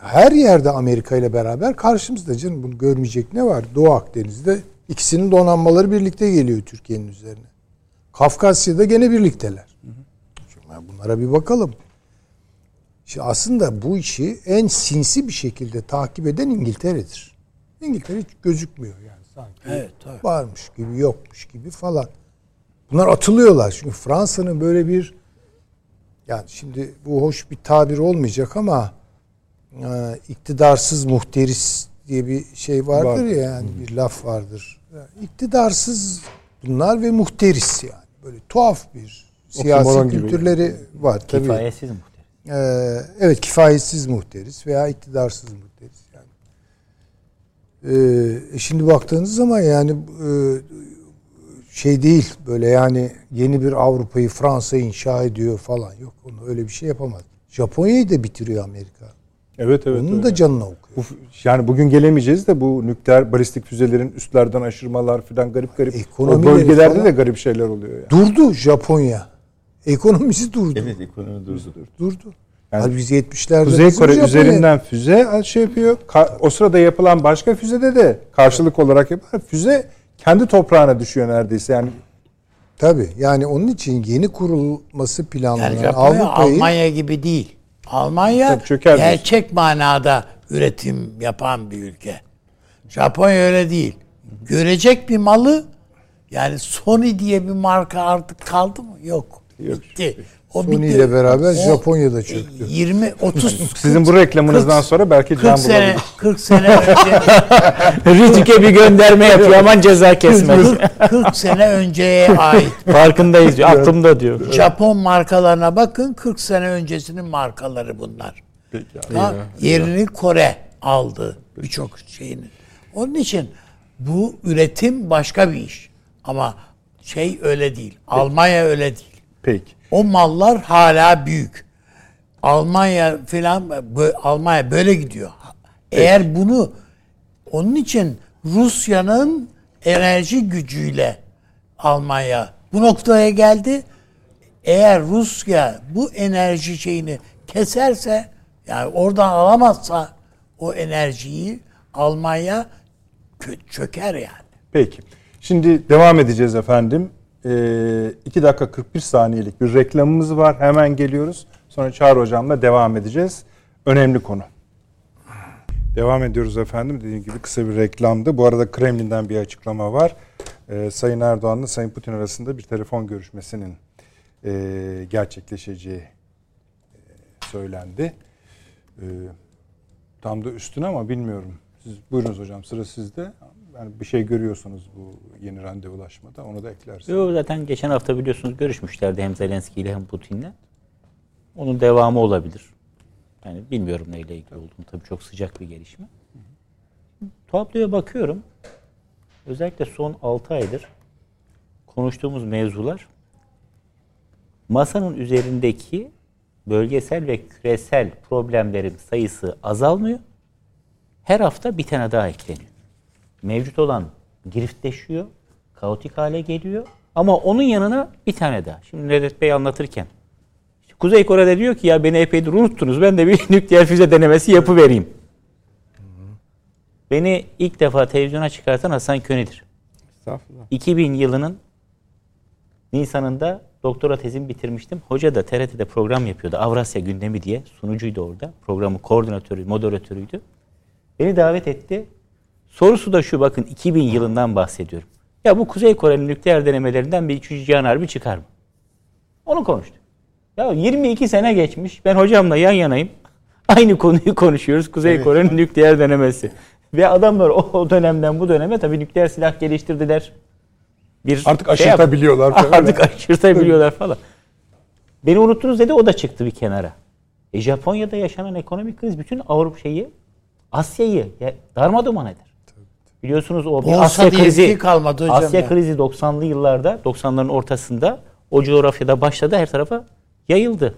her yerde Amerika ile beraber karşımızda canım. Bunu görmeyecek ne var? Doğu Akdeniz'de ikisinin donanmaları birlikte geliyor Türkiye'nin üzerine. Kafkasya'da gene birlikteler. Şimdi bunlara bir bakalım. Şimdi aslında bu işi en sinsi bir şekilde takip eden İngiltere'dir. İngiltere hiç gözükmüyor yani sanki. Evet, tabii. Varmış gibi yokmuş gibi falan. Bunlar atılıyorlar. Çünkü Fransa'nın böyle bir yani şimdi bu hoş bir tabir olmayacak ama iktidarsız muhteris diye bir şey vardır ya yani bir laf vardır. Yani iktidarsız bunlar ve muhteris yani. Böyle tuhaf bir siyasi kültürleri var. Kifayetsiz muhteris. Evet kifayetsiz muhteris veya iktidarsız muhteris yani. Şimdi baktığınız zaman yani şey değil böyle yani yeni bir Avrupa'yı Fransa inşa ediyor falan yok. Onu öyle bir şey yapamaz. Japonya'yı da bitiriyor Amerika. Evet. Onun da canına okuyor. Yani bugün gelemeyeceğiz de bu nükleer balistik füzelerin üstlerden aşırmalar falan garip. Ekonomileri bölgelerde falan, de garip şeyler oluyor yani. Durdu Japonya. Ekonomisi durdu. Evet ekonomi durdu. Yani 70'lerde Kuzey Kore üzerinden füze şey yapıyor. O sırada yapılan başka füzede de karşılık olarak yapılan füze kendi toprağına düşüyor neredeyse yani. Tabii yani onun için yeni kurulması planlanan yani Avrupa'yı Almanya gibi değil. Almanya gerçek manada üretim yapan bir ülke. Japonya öyle değil. Görecek bir malı yani Sony diye bir marka artık kaldı mı? Yok. Bitti. Sony ile beraber Japonya'da çöktü. 20-30 sizin bu reklamınızdan sonra belki can bulabilir. 40 sene önce Rütük'e bir gönderme yapıyor aman ceza kesmez. 40 sene önceye ait. Farkındayız diyor. Aklımda diyor. Japon markalarına bakın 40 sene öncesinin markaları bunlar. Peki, yerini Kore aldı birçok şeyini. Onun için bu üretim başka bir iş. Ama şey öyle değil. Peki. Almanya öyle değil. Peki. O mallar hala büyük. Almanya böyle gidiyor. Eğer bunu onun için Rusya'nın enerji gücüyle Almanya bu noktaya geldi. Eğer Rusya bu enerji şeyini keserse yani oradan alamazsa o enerjiyi Almanya çöker yani. Peki. Şimdi devam edeceğiz efendim. 2 dakika 41 saniyelik bir reklamımız var. Hemen geliyoruz. Sonra Çağrı Hocam'la devam edeceğiz. Önemli konu. Devam ediyoruz efendim. Dediğim gibi kısa bir reklamdı. Bu arada Kremlin'den bir açıklama var. Sayın Erdoğan'la Sayın Putin arasında bir telefon görüşmesinin gerçekleşeceği söylendi. Tam da üstüne ama bilmiyorum. Siz buyurunuz hocam sıra sizde. Yani bir şey görüyorsunuz bu yeni randevulaşmada onu da eklersiniz. Yok zaten geçen hafta biliyorsunuz görüşmüşlerdi hem Zelenski ile hem Putin'le. Onun devamı olabilir. Yani bilmiyorum neyle ilgili olduğunu tabii çok sıcak bir gelişme. Tabloya bakıyorum. Özellikle son 6 aydır konuştuğumuz mevzular masanın üzerindeki bölgesel ve küresel problemlerin sayısı azalmıyor. Her hafta bir tane daha ekleniyor. Mevcut olan giriftleşiyor, kaotik hale geliyor ama onun yanına bir tane daha. Şimdi Nedret Bey anlatırken işte Kuzey Kore'de diyor ki ya beni epeydir unuttunuz ben de bir nükleer füze denemesi yapıvereyim. Beni ilk defa televizyona çıkartan Hasan Köni'dir. 2000 yılının Nisan'ında doktora tezimi bitirmiştim. Hoca da TRT'de program yapıyordu. Avrasya gündemi diye sunucuydu orada. Programın koordinatörü, moderatörüydü. Beni davet etti. Sorusu da şu bakın 2000 yılından bahsediyorum. Ya bu Kuzey Kore'nin nükleer denemelerinden bir 3. Cihan Harbi çıkar mı? Onu konuştuk. Ya 22 sene geçmiş. Ben hocamla yan yanayım. Aynı konuyu konuşuyoruz. Kuzey Kore'nin nükleer denemesi. Ve adamlar o dönemden bu döneme tabii nükleer silah geliştirdiler. bir artık aşırtabiliyorlar falan. Artık aşırtabiliyorlar falan. Beni unuttunuz dedi, o da çıktı bir kenara. Japonya'da yaşanan ekonomik kriz bütün Avrupa Asya'yı darmadağın eder. Biliyorsunuz o bir Asya krizi kalmadı hocam. Asya krizi 90'lı yıllarda, 90'ların ortasında o coğrafyada başladı, her tarafa yayıldı.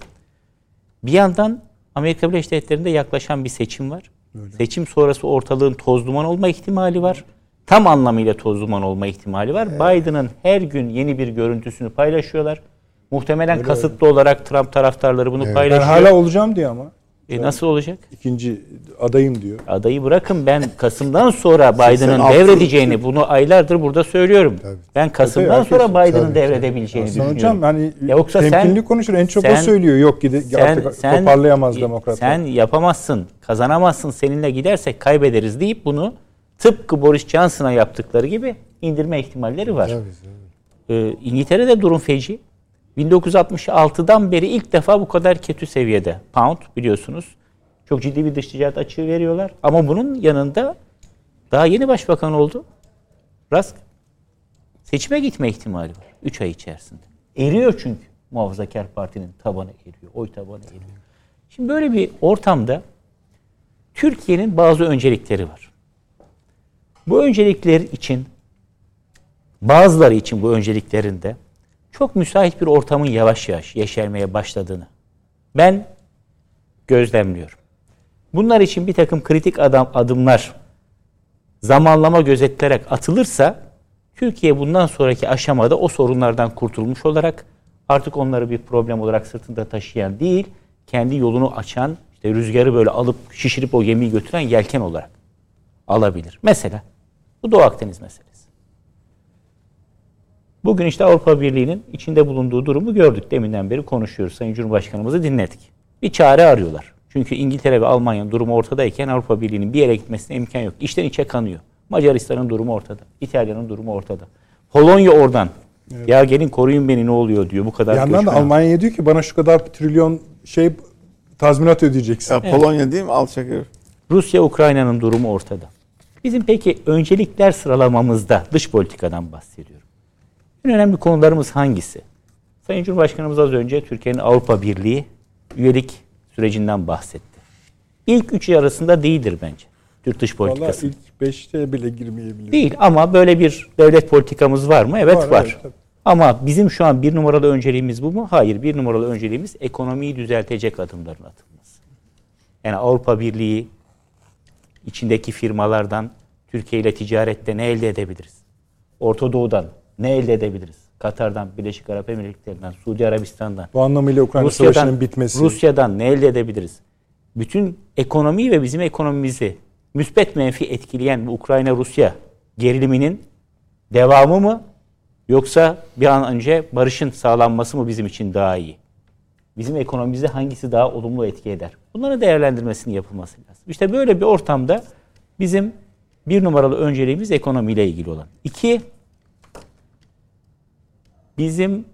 Bir yandan Amerika Birleşik Devletleri'nde yaklaşan bir seçim var. Öyle. Seçim sonrası ortalığın toz duman olma ihtimali var. Tam anlamıyla toz duman olma ihtimali var. Evet. Biden'ın her gün yeni bir görüntüsünü paylaşıyorlar. Muhtemelen öyle kasıtlı olarak Trump taraftarları bunu paylaşıyor. Ben hala olacağım diyor ama. Nasıl olacak? İkinci adayım diyor. Adayı bırakın, ben Kasım'dan sonra Biden'ın devredeceğini, bunu aylardır burada söylüyorum. Tabii. Ben Kasım'dan sonra Biden'ın devredebileceğini düşünüyorum. Hocam yani yoksa temkinli konuşur, en çok o söylüyor. Yok artık toparlayamaz demokratlar. Sen yapamazsın, kazanamazsın, seninle gidersek kaybederiz deyip bunu tıpkı Boris Johnson'a yaptıkları gibi indirme ihtimalleri var. İngiltere'de durum feci. 1966'dan beri ilk defa bu kadar kötü seviyede. Pound biliyorsunuz. Çok ciddi bir dış ticaret açığı veriyorlar. Ama bunun yanında daha yeni başbakan oldu. Rusk. Seçime gitme ihtimali var. 3 ay içerisinde. Eriyor çünkü. Muhafazakar Parti'nin tabanı eriyor. Oy tabanı eriyor. Şimdi böyle bir ortamda Türkiye'nin bazı öncelikleri var. Bu öncelikler için, bazıları için bu önceliklerinde çok müsait bir ortamın yavaş yavaş yeşermeye başladığını ben gözlemliyorum. Bunlar için bir takım kritik adımlar zamanlama gözetilerek atılırsa Türkiye bundan sonraki aşamada o sorunlardan kurtulmuş olarak artık onları bir problem olarak sırtında taşıyan değil, kendi yolunu açan, işte rüzgarı böyle alıp şişirip o gemiyi götüren yelken olarak alabilir. Mesela bu Doğu Akdeniz meselesi. Bugün işte Avrupa Birliği'nin içinde bulunduğu durumu gördük. Deminden beri konuşuyoruz. Sayın Cumhurbaşkanımızı dinledik. Bir çare arıyorlar. Çünkü İngiltere ve Almanya'nın durumu ortadayken Avrupa Birliği'nin bir yere gitmesine imkan yok. İçten içe kanıyor. Macaristan'ın durumu ortada. İtalya'nın durumu ortada. Polonya oradan. Evet. Ya gelin koruyun beni, ne oluyor diyor. Bu kadar. Bir yandan da Almanya diyor ki bana şu kadar trilyon tazminat ödeyeceksin. Ya, Polonya değil mi? Al çakır. Rusya, Ukrayna'nın durumu ortada. Bizim peki öncelikler sıralamamızda dış politikadan bahsediyorum. En önemli konularımız hangisi? Sayın Cumhurbaşkanımız az önce Türkiye'nin Avrupa Birliği üyelik sürecinden bahsetti. İlk üçü arasında değildir bence Türk dış politikası. Vallahi ilk beşte bile girmeyebilir. Değil ama böyle bir devlet politikamız var mı? Evet var. Evet, ama bizim şu an bir numaralı önceliğimiz bu mu? Hayır. Bir numaralı önceliğimiz ekonomiyi düzeltecek adımların atılması. Yani Avrupa Birliği içindeki firmalardan Türkiye ile ticarette ne elde edebiliriz? Orta Doğu'dan ne elde edebiliriz? Katar'dan, Birleşik Arap Emirlikleri'nden, Suudi Arabistan'dan. Bu anlamıyla Ukrayna Savaşı'nın bitmesi. Rusya'dan ne elde edebiliriz? Bütün ekonomiyi ve bizim ekonomimizi müspet menfi etkileyen bu Ukrayna-Rusya geriliminin devamı mı? Yoksa bir an önce barışın sağlanması mı bizim için daha iyi? Bizim ekonomimizi hangisi daha olumlu etki eder? Bunların değerlendirmesinin yapılması lazım. İşte böyle bir ortamda bizim bir numaralı önceliğimiz ekonomiyle ilgili olan. 2. Bizim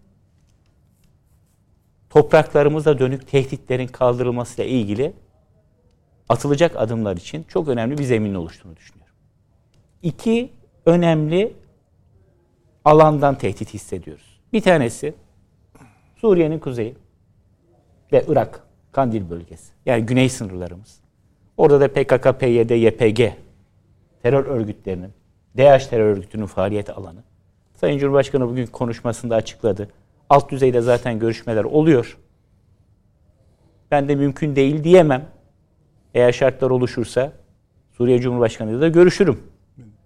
topraklarımıza dönük tehditlerin kaldırılmasıyla ilgili atılacak adımlar için çok önemli bir zeminin oluştuğunu düşünüyorum. 2 önemli alandan tehdit hissediyoruz. Bir tanesi Suriye'nin kuzeyi ve Irak, Kandil bölgesi. Yani güney sınırlarımız. Orada da PKK, PYD, YPG terör örgütlerinin, DH terör örgütünün faaliyet alanı. Sayın Cumhurbaşkanı bugün konuşmasında açıkladı. Alt düzeyde zaten görüşmeler oluyor. Ben de mümkün değil diyemem. Eğer şartlar oluşursa Suriye Cumhurbaşkanı'yla da görüşürüm.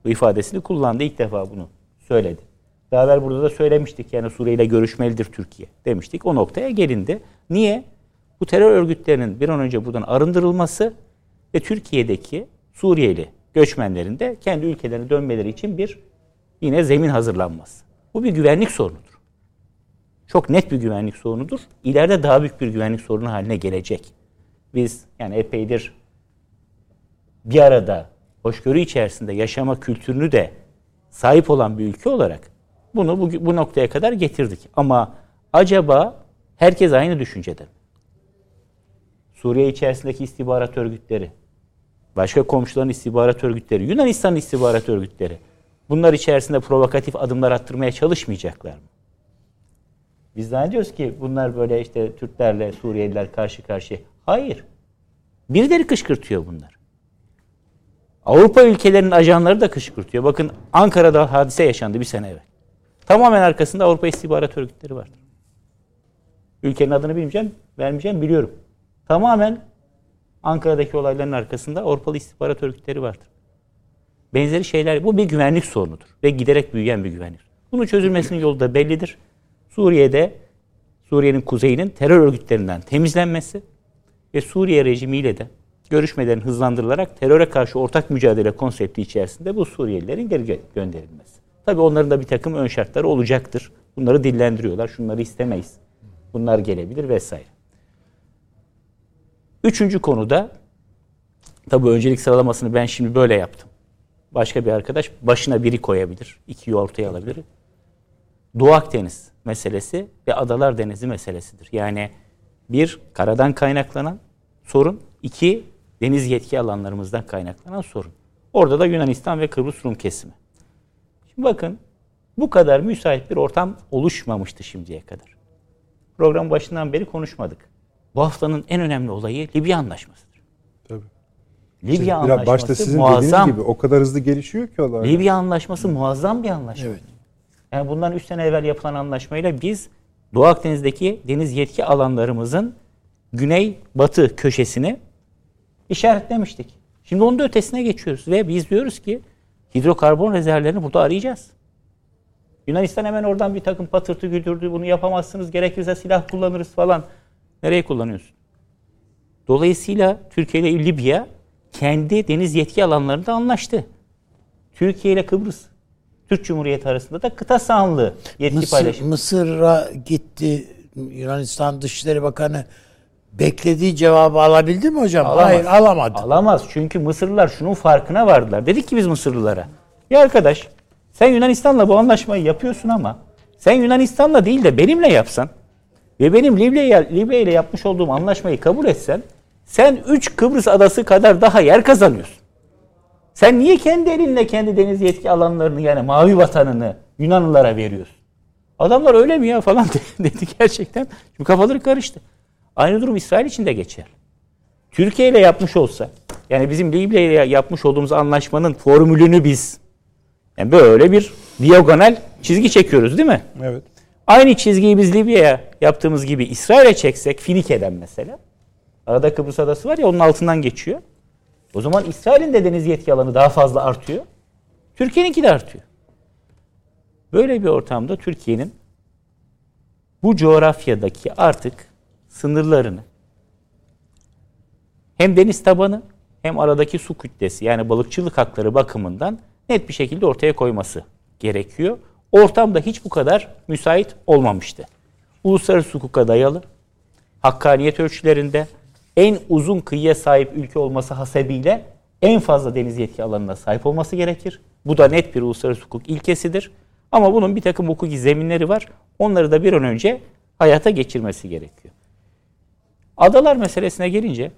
Bu ifadesini kullandı. İlk defa bunu söyledi. Daha evvel burada da söylemiştik. Yani Suriye ile görüşmelidir Türkiye demiştik. O noktaya gelindi. Niye? Bu terör örgütlerinin bir an önce buradan arındırılması ve Türkiye'deki Suriyeli göçmenlerin de kendi ülkelerine dönmeleri için bir yine zemin hazırlanması. Bu bir güvenlik sorunudur. Çok net bir güvenlik sorunudur. İleride daha büyük bir güvenlik sorunu haline gelecek. Biz yani epeydir bir arada hoşgörü içerisinde yaşama kültürünü de sahip olan bir ülke olarak bunu bu noktaya kadar getirdik. Ama acaba herkes aynı düşüncede mi? Suriye içerisindeki istihbarat örgütleri, başka komşuların istihbarat örgütleri, Yunanistan'ın istihbarat örgütleri, bunlar içerisinde provokatif adımlar attırmaya çalışmayacaklar mı? Biz zannediyoruz ki bunlar böyle işte Türklerle Suriyeliler karşı karşıya. Hayır. Birileri kışkırtıyor bunlar. Avrupa ülkelerinin ajanları da kışkırtıyor. Bakın Ankara'da hadise yaşandı bir sene evvel. Tamamen arkasında Avrupa istihbarat örgütleri vardı. Ülkenin adını vermeyeceğim biliyorum. Tamamen Ankara'daki olayların arkasında Avrupalı istihbarat örgütleri vardır. Benzeri şeyler. Bu bir güvenlik sorunudur. Ve giderek büyüyen bir güvenlik. Bunun çözülmesinin yolu da bellidir. Suriye'nin kuzeyinin terör örgütlerinden temizlenmesi ve Suriye rejimiyle de görüşmelerin hızlandırılarak teröre karşı ortak mücadele konsepti içerisinde bu Suriyelilerin geri gönderilmesi. Tabii onların da bir takım ön şartları olacaktır. Bunları dillendiriyorlar. Şunları istemeyiz. Bunlar gelebilir vesaire. Üçüncü konuda, tabii öncelik sıralamasını ben şimdi böyle yaptım. Başka bir arkadaş başına biri koyabilir. İkiyi ortaya alabilir. Doğu Akdeniz meselesi ve Adalar Denizi meselesidir. Yani bir, karadan kaynaklanan sorun. İki, deniz yetki alanlarımızdan kaynaklanan sorun. Orada da Yunanistan ve Kıbrıs Rum kesimi. Şimdi bakın, bu kadar müsait bir ortam oluşmamıştı şimdiye kadar. Program başından beri konuşmadık. Bu haftanın en önemli olayı Libya Anlaşması'dır. Tabii. Libya Anlaşması başta sizin muazzam. Gibi, o kadar hızlı gelişiyor ki olay. Libya Anlaşması muazzam bir anlaşma. Evet. Yani bundan 3 sene evvel yapılan anlaşmayla biz Doğu Akdeniz'deki deniz yetki alanlarımızın güney-batı köşesini işaretlemiştik. Şimdi onun da ötesine geçiyoruz ve biz diyoruz ki hidrokarbon rezervlerini burada arayacağız. Yunanistan hemen oradan bir takım patırtı güldürdü. Bunu yapamazsınız, gerekirse silah kullanırız falan. Nereye kullanıyorsun? Dolayısıyla Türkiye ile Libya kendi deniz yetki alanlarında anlaştı. Türkiye ile Kıbrıs Türk Cumhuriyeti arasında da kıta sahanlığı yetki paylaşımı. Mısır'a gitti Yunanistan Dışişleri Bakanı, beklediği cevabı alabildi mi hocam? Alamaz. Hayır, alamadı. Alamaz çünkü Mısırlılar şunun farkına vardılar. Dedik ki biz Mısırlılara, ya arkadaş sen Yunanistan'la bu anlaşmayı yapıyorsun ama sen Yunanistan'la değil de benimle yapsan ve benim Libya ile yapmış olduğum anlaşmayı kabul etsen sen 3 Kıbrıs adası kadar daha yer kazanıyorsun. Sen niye kendi elinle kendi deniz yetki alanlarını, yani mavi vatanını Yunanlılara veriyorsun? Adamlar öyle mi ya falan dedi gerçekten. Şimdi kafaları karıştı. Aynı durum İsrail için de geçer. Türkiye ile yapmış olsa, yani bizim Libya ile yapmış olduğumuz anlaşmanın formülünü biz, yani böyle bir diagonal çizgi çekiyoruz değil mi? Evet. Aynı çizgiyi biz Libya'ya yaptığımız gibi İsrail'e çeksek, Finike'den mesela, arada Kıbrıs adası var ya, onun altından geçiyor. O zaman İsrail'in de deniz yetki alanı daha fazla artıyor. Türkiye'ninki de artıyor. Böyle bir ortamda Türkiye'nin bu coğrafyadaki artık sınırlarını hem deniz tabanı hem aradaki su kütlesi, yani balıkçılık hakları bakımından net bir şekilde ortaya koyması gerekiyor. Ortamda hiç bu kadar müsait olmamıştı. Uluslararası hukuka dayalı, hakkaniyet ölçülerinde en uzun kıyıya sahip ülke olması hasebiyle en fazla deniz yetki alanına sahip olması gerekir. Bu da net bir uluslararası hukuk ilkesidir. Ama bunun bir takım hukuki zeminleri var. Onları da bir an önce hayata geçirmesi gerekiyor. Adalar meselesine gelince,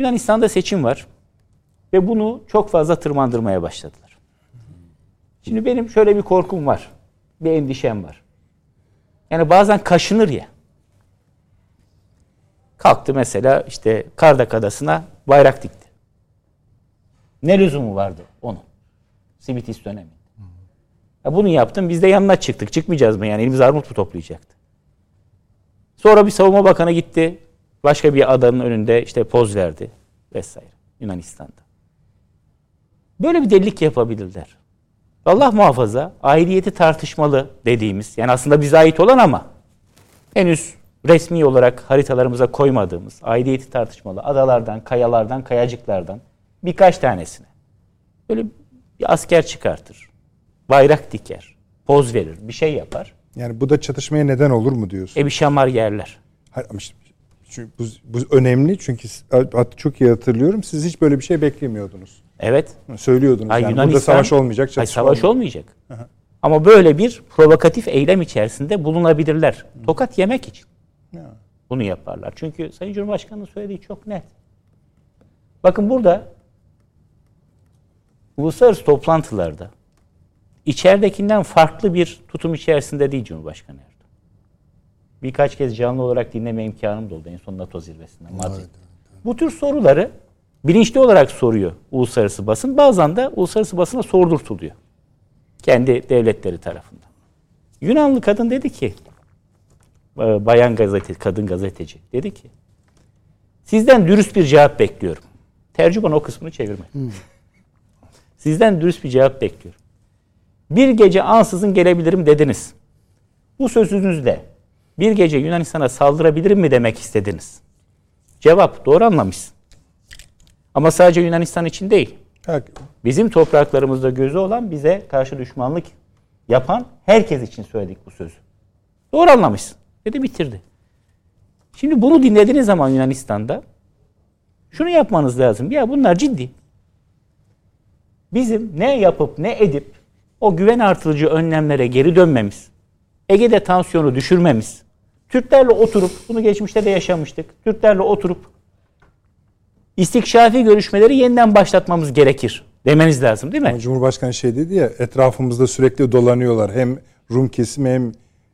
Yunanistan'da seçim var ve bunu çok fazla tırmandırmaya başladılar. Şimdi benim şöyle bir korkum var, bir endişem var. Yani bazen kaşınır ya. Kalktı mesela işte Kardak Adası'na bayrak dikti. Ne lüzumu vardı onun? Sivitis dönemi. Ya bunu yaptım, biz de yanına çıktık. Çıkmayacağız mı yani? Elimiz armut mu toplayacaktı? Sonra bir savunma bakanı gitti. Başka bir adanın önünde işte poz verdi vesaire Yunanistan'da. Böyle bir delilik yapabilirler. Allah muhafaza, aidiyeti tartışmalı dediğimiz, yani aslında bize ait olan ama henüz resmi olarak haritalarımıza koymadığımız, aidiyeti tartışmalı adalardan, kayalardan, kayacıklardan birkaç tanesine böyle bir asker çıkartır, bayrak diker, poz verir, bir şey yapar. Yani bu da çatışmaya neden olur mu diyorsun? Bir şamar yerler. Hayır, ama bu önemli çünkü çok iyi hatırlıyorum, siz hiç böyle bir şey beklemiyordunuz. Evet. Söylüyordunuz. Hayır, yani burada savaş olmayacak, çatışma olmayacak. Savaş olmayacak. Aha. Ama böyle bir provokatif eylem içerisinde bulunabilirler. Tokat yemek için. Bunu yaparlar. Çünkü Sayın Cumhurbaşkanı'nın söylediği çok net. Bakın burada uluslararası toplantılarda içeridekinden farklı bir tutum içerisinde değil Cumhurbaşkanı Erdoğan. Birkaç kez canlı olarak dinleme imkanım da oldu. En son NATO zirvesinde. Evet. Bu tür soruları bilinçli olarak soruyor uluslararası basın. Bazen de uluslararası basına sordurtuluyor. Kendi devletleri tarafından. Yunanlı kadın dedi ki, kadın gazeteci dedi ki, sizden dürüst bir cevap bekliyorum. Tercüman o kısmını çevirmeyin. Sizden dürüst bir cevap bekliyorum. Bir gece ansızın gelebilirim dediniz. Bu sözünüzle bir gece Yunanistan'a saldırabilirim mi demek istediniz? Cevap, doğru anlamışsın. Ama sadece Yunanistan için değil. Bizim topraklarımızda gözü olan, bize karşı düşmanlık yapan herkes için söyledik bu sözü. Doğru anlamışsın dedi, bitirdi. Şimdi bunu dinlediğiniz zaman Yunanistan'da şunu yapmanız lazım. Ya bunlar ciddi. Bizim ne yapıp ne edip o güven artırıcı önlemlere geri dönmemiz, Ege'de tansiyonu düşürmemiz, Türklerle oturup, bunu geçmişte de yaşamıştık, Türklerle oturup istikşafi görüşmeleri yeniden başlatmamız gerekir demeniz lazım, değil mi? Cumhurbaşkanı şey dedi ya, etrafımızda sürekli dolanıyorlar. Hem Rum kesimi hem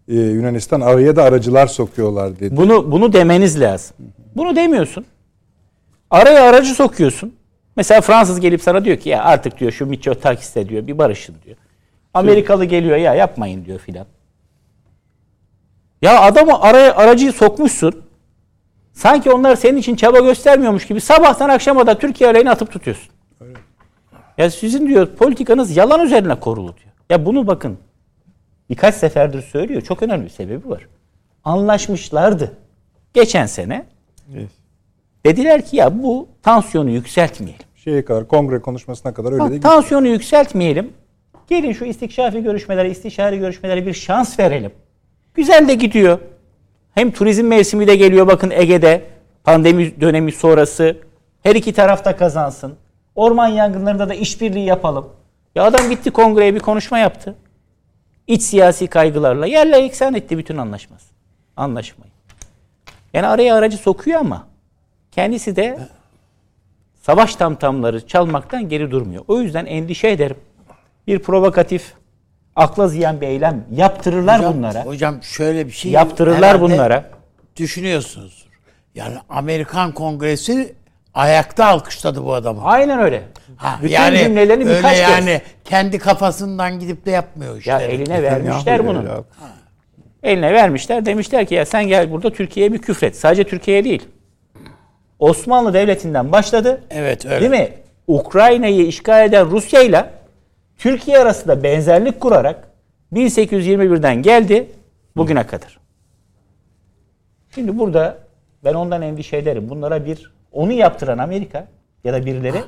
Yunanistan, araya da aracılar sokuyorlar dedi. Bunu demeniz lazım. Bunu demiyorsun. Araya aracı sokuyorsun. Mesela Fransız gelip sana diyor ki, ya artık diyor şu Mitsotakis'le diyor bir barışın diyor. Amerikalı geliyor, ya yapmayın diyor filan. Ya adamı araya aracıyı sokmuşsun. Sanki onlar senin için çaba göstermiyormuş gibi sabahtan akşama da Türkiye aleyhine atıp tutuyorsun. Öyle. Ya sizin diyor politikanız yalan üzerine kurulu diyor. Ya bunu bakın birkaç seferdir söylüyor. Çok önemli bir sebebi var. Anlaşmışlardı. Geçen sene dediler ki ya bu tansiyonu yükseltmeyelim. Kongre konuşmasına kadar öyle değil. Tansiyonu yükseltmeyelim. Gelin şu istişare görüşmelere bir şans verelim. Güzel de gidiyor. Hem turizm mevsimi de geliyor bakın Ege'de. Pandemi dönemi sonrası. Her iki tarafta kazansın. Orman yangınlarında da işbirliği yapalım. Ya adam gitti kongreye bir konuşma yaptı. İç siyasi kaygılarla yerle eksen etti bütün anlaşmayı. Yani araya aracı sokuyor ama kendisi de savaş tamtamları çalmaktan geri durmuyor. O yüzden endişe ederim. Bir provokatif, akla ziyan bir eylem yaptırırlar bunlara. Hocam şöyle bir şey yaptırırlar bunlara. Düşünüyorsunuzdur. Yani Amerikan Kongresi ayakta alkışladı bu adamı. Aynen öyle. Bütün cümlelerini birkaç kez. Kendi kafasından gidip de yapmıyor işleri. Ya eline vermişler bunu. Eline vermişler. Demişler ki ya sen gel burada Türkiye'ye bir küfret. Sadece Türkiye'ye değil. Osmanlı Devleti'nden başladı. Evet öyle. Değil mi? Ukrayna'yı işgal eden Rusya'yla Türkiye arasında benzerlik kurarak 1821'den geldi bugüne kadar. Şimdi burada ben ondan endişe ederim. Bunlara onu yaptıran Amerika ya da birileri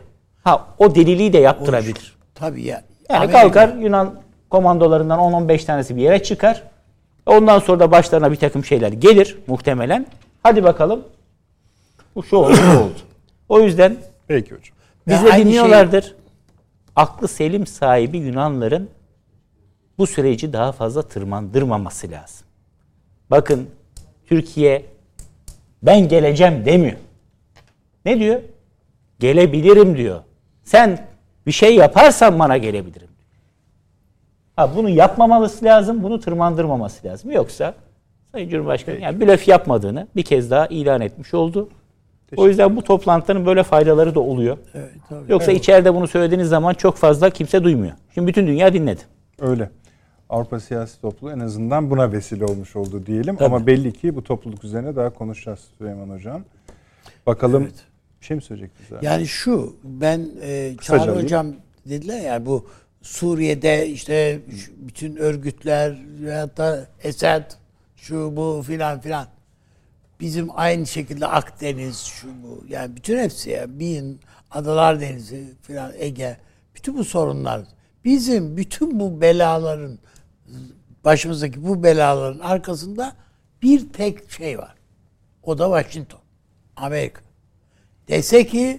o deliliği de yaptırabilir. Tabii ya. Yani kalkar Yunan komandolarından 10-15 tanesi bir yere çıkar. Ondan sonra da başlarına bir takım şeyler gelir muhtemelen. Hadi bakalım. Bu şu oldu, bu oldu. O yüzden peki hocam. Biz de dinliyorlardır. Aklı selim sahibi Yunanların bu süreci daha fazla tırmandırmaması lazım. Bakın Türkiye ben geleceğim demiyor. Ne diyor? Gelebilirim diyor. Sen bir şey yaparsan bana gelebilirim. Bunu yapmaması lazım, bunu tırmandırmaması lazım. Yoksa Sayın Cumhurbaşkanı blöf yapmadığını bir kez daha ilan etmiş oldu. O yüzden bu toplantıların böyle faydaları da oluyor. Evet, tabii. Yoksa içeride bunu söylediğiniz zaman çok fazla kimse duymuyor. Şimdi bütün dünya dinledi. Öyle. Avrupa siyasi topluluğu en azından buna vesile olmuş oldu diyelim. Tabii. Ama belli ki bu topluluk üzerine daha konuşacağız Süleyman Hocam. Bakalım bir şey mi söyleyecektiniz abi? Yani şu Çağrı Hocam dediler ya bu Suriye'de işte bütün örgütler hatta Esed şu bu filan. Bizim aynı şekilde Akdeniz, şu bu, yani bütün hepsi bin, Adalar Denizi filan, Ege, bütün bu sorunlar, bizim bütün bu belaların, başımızdaki bu belaların arkasında bir tek şey var. O da Washington, Amerika. Dese ki,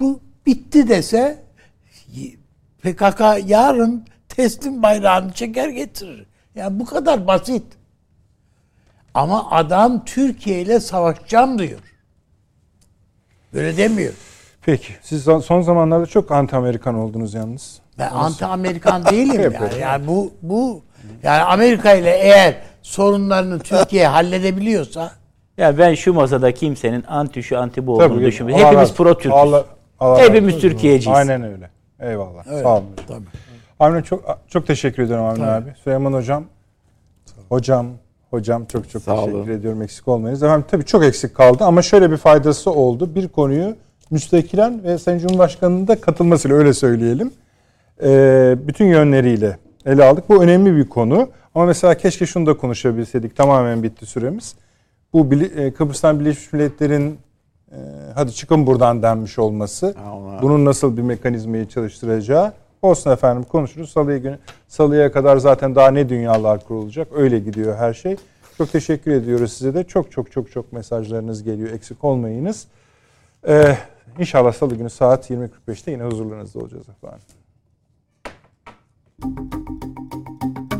bu bitti dese, PKK yarın teslim bayrağını çeker getirir. Yani bu kadar basit. Ama adam Türkiye ile savaşacağım diyor. Böyle demiyor. Peki. Siz son zamanlarda çok anti-Amerikan oldunuz yalnız. Ben anti-Amerikan değilim yani. Yani bu yani Amerika ile eğer sorunlarını Türkiye halledebiliyorsa. Ya ben şu masada kimsenin anti şu anti bu olduğunu düşünmüyorum. Hepimiz pro-Türk'üz. Hepimiz Türkiye'ciyiz. Aynen öyle. Eyvallah. Evet, sağ olun. Tabii. Avni çok teşekkür ediyorum Avni abi. Süleyman hocam. Hocam çok teşekkür ediyorum. Eksik olmayınız. Efendim tabii çok eksik kaldı ama şöyle bir faydası oldu. Bir konuyu müstakilen ve Sayın Cumhurbaşkanı'nın da katılmasıyla öyle söyleyelim. Bütün yönleriyle ele aldık. Bu önemli bir konu. Ama mesela keşke şunu da konuşabilseydik. Tamamen bitti süremiz. Bu Kıbrıs'tan Birleşmiş Milletler'in hadi çıkın buradan denmiş olması. Allah. Bunun nasıl bir mekanizmayı çalıştıracağı. Olsun efendim, konuşuruz. Salıya kadar zaten daha ne dünyalar kurulacak. Öyle gidiyor her şey. Çok teşekkür ediyoruz size de. Çok mesajlarınız geliyor. Eksik olmayınız. İnşallah salı günü saat 20.45'te yine huzurlarınızda olacağız efendim.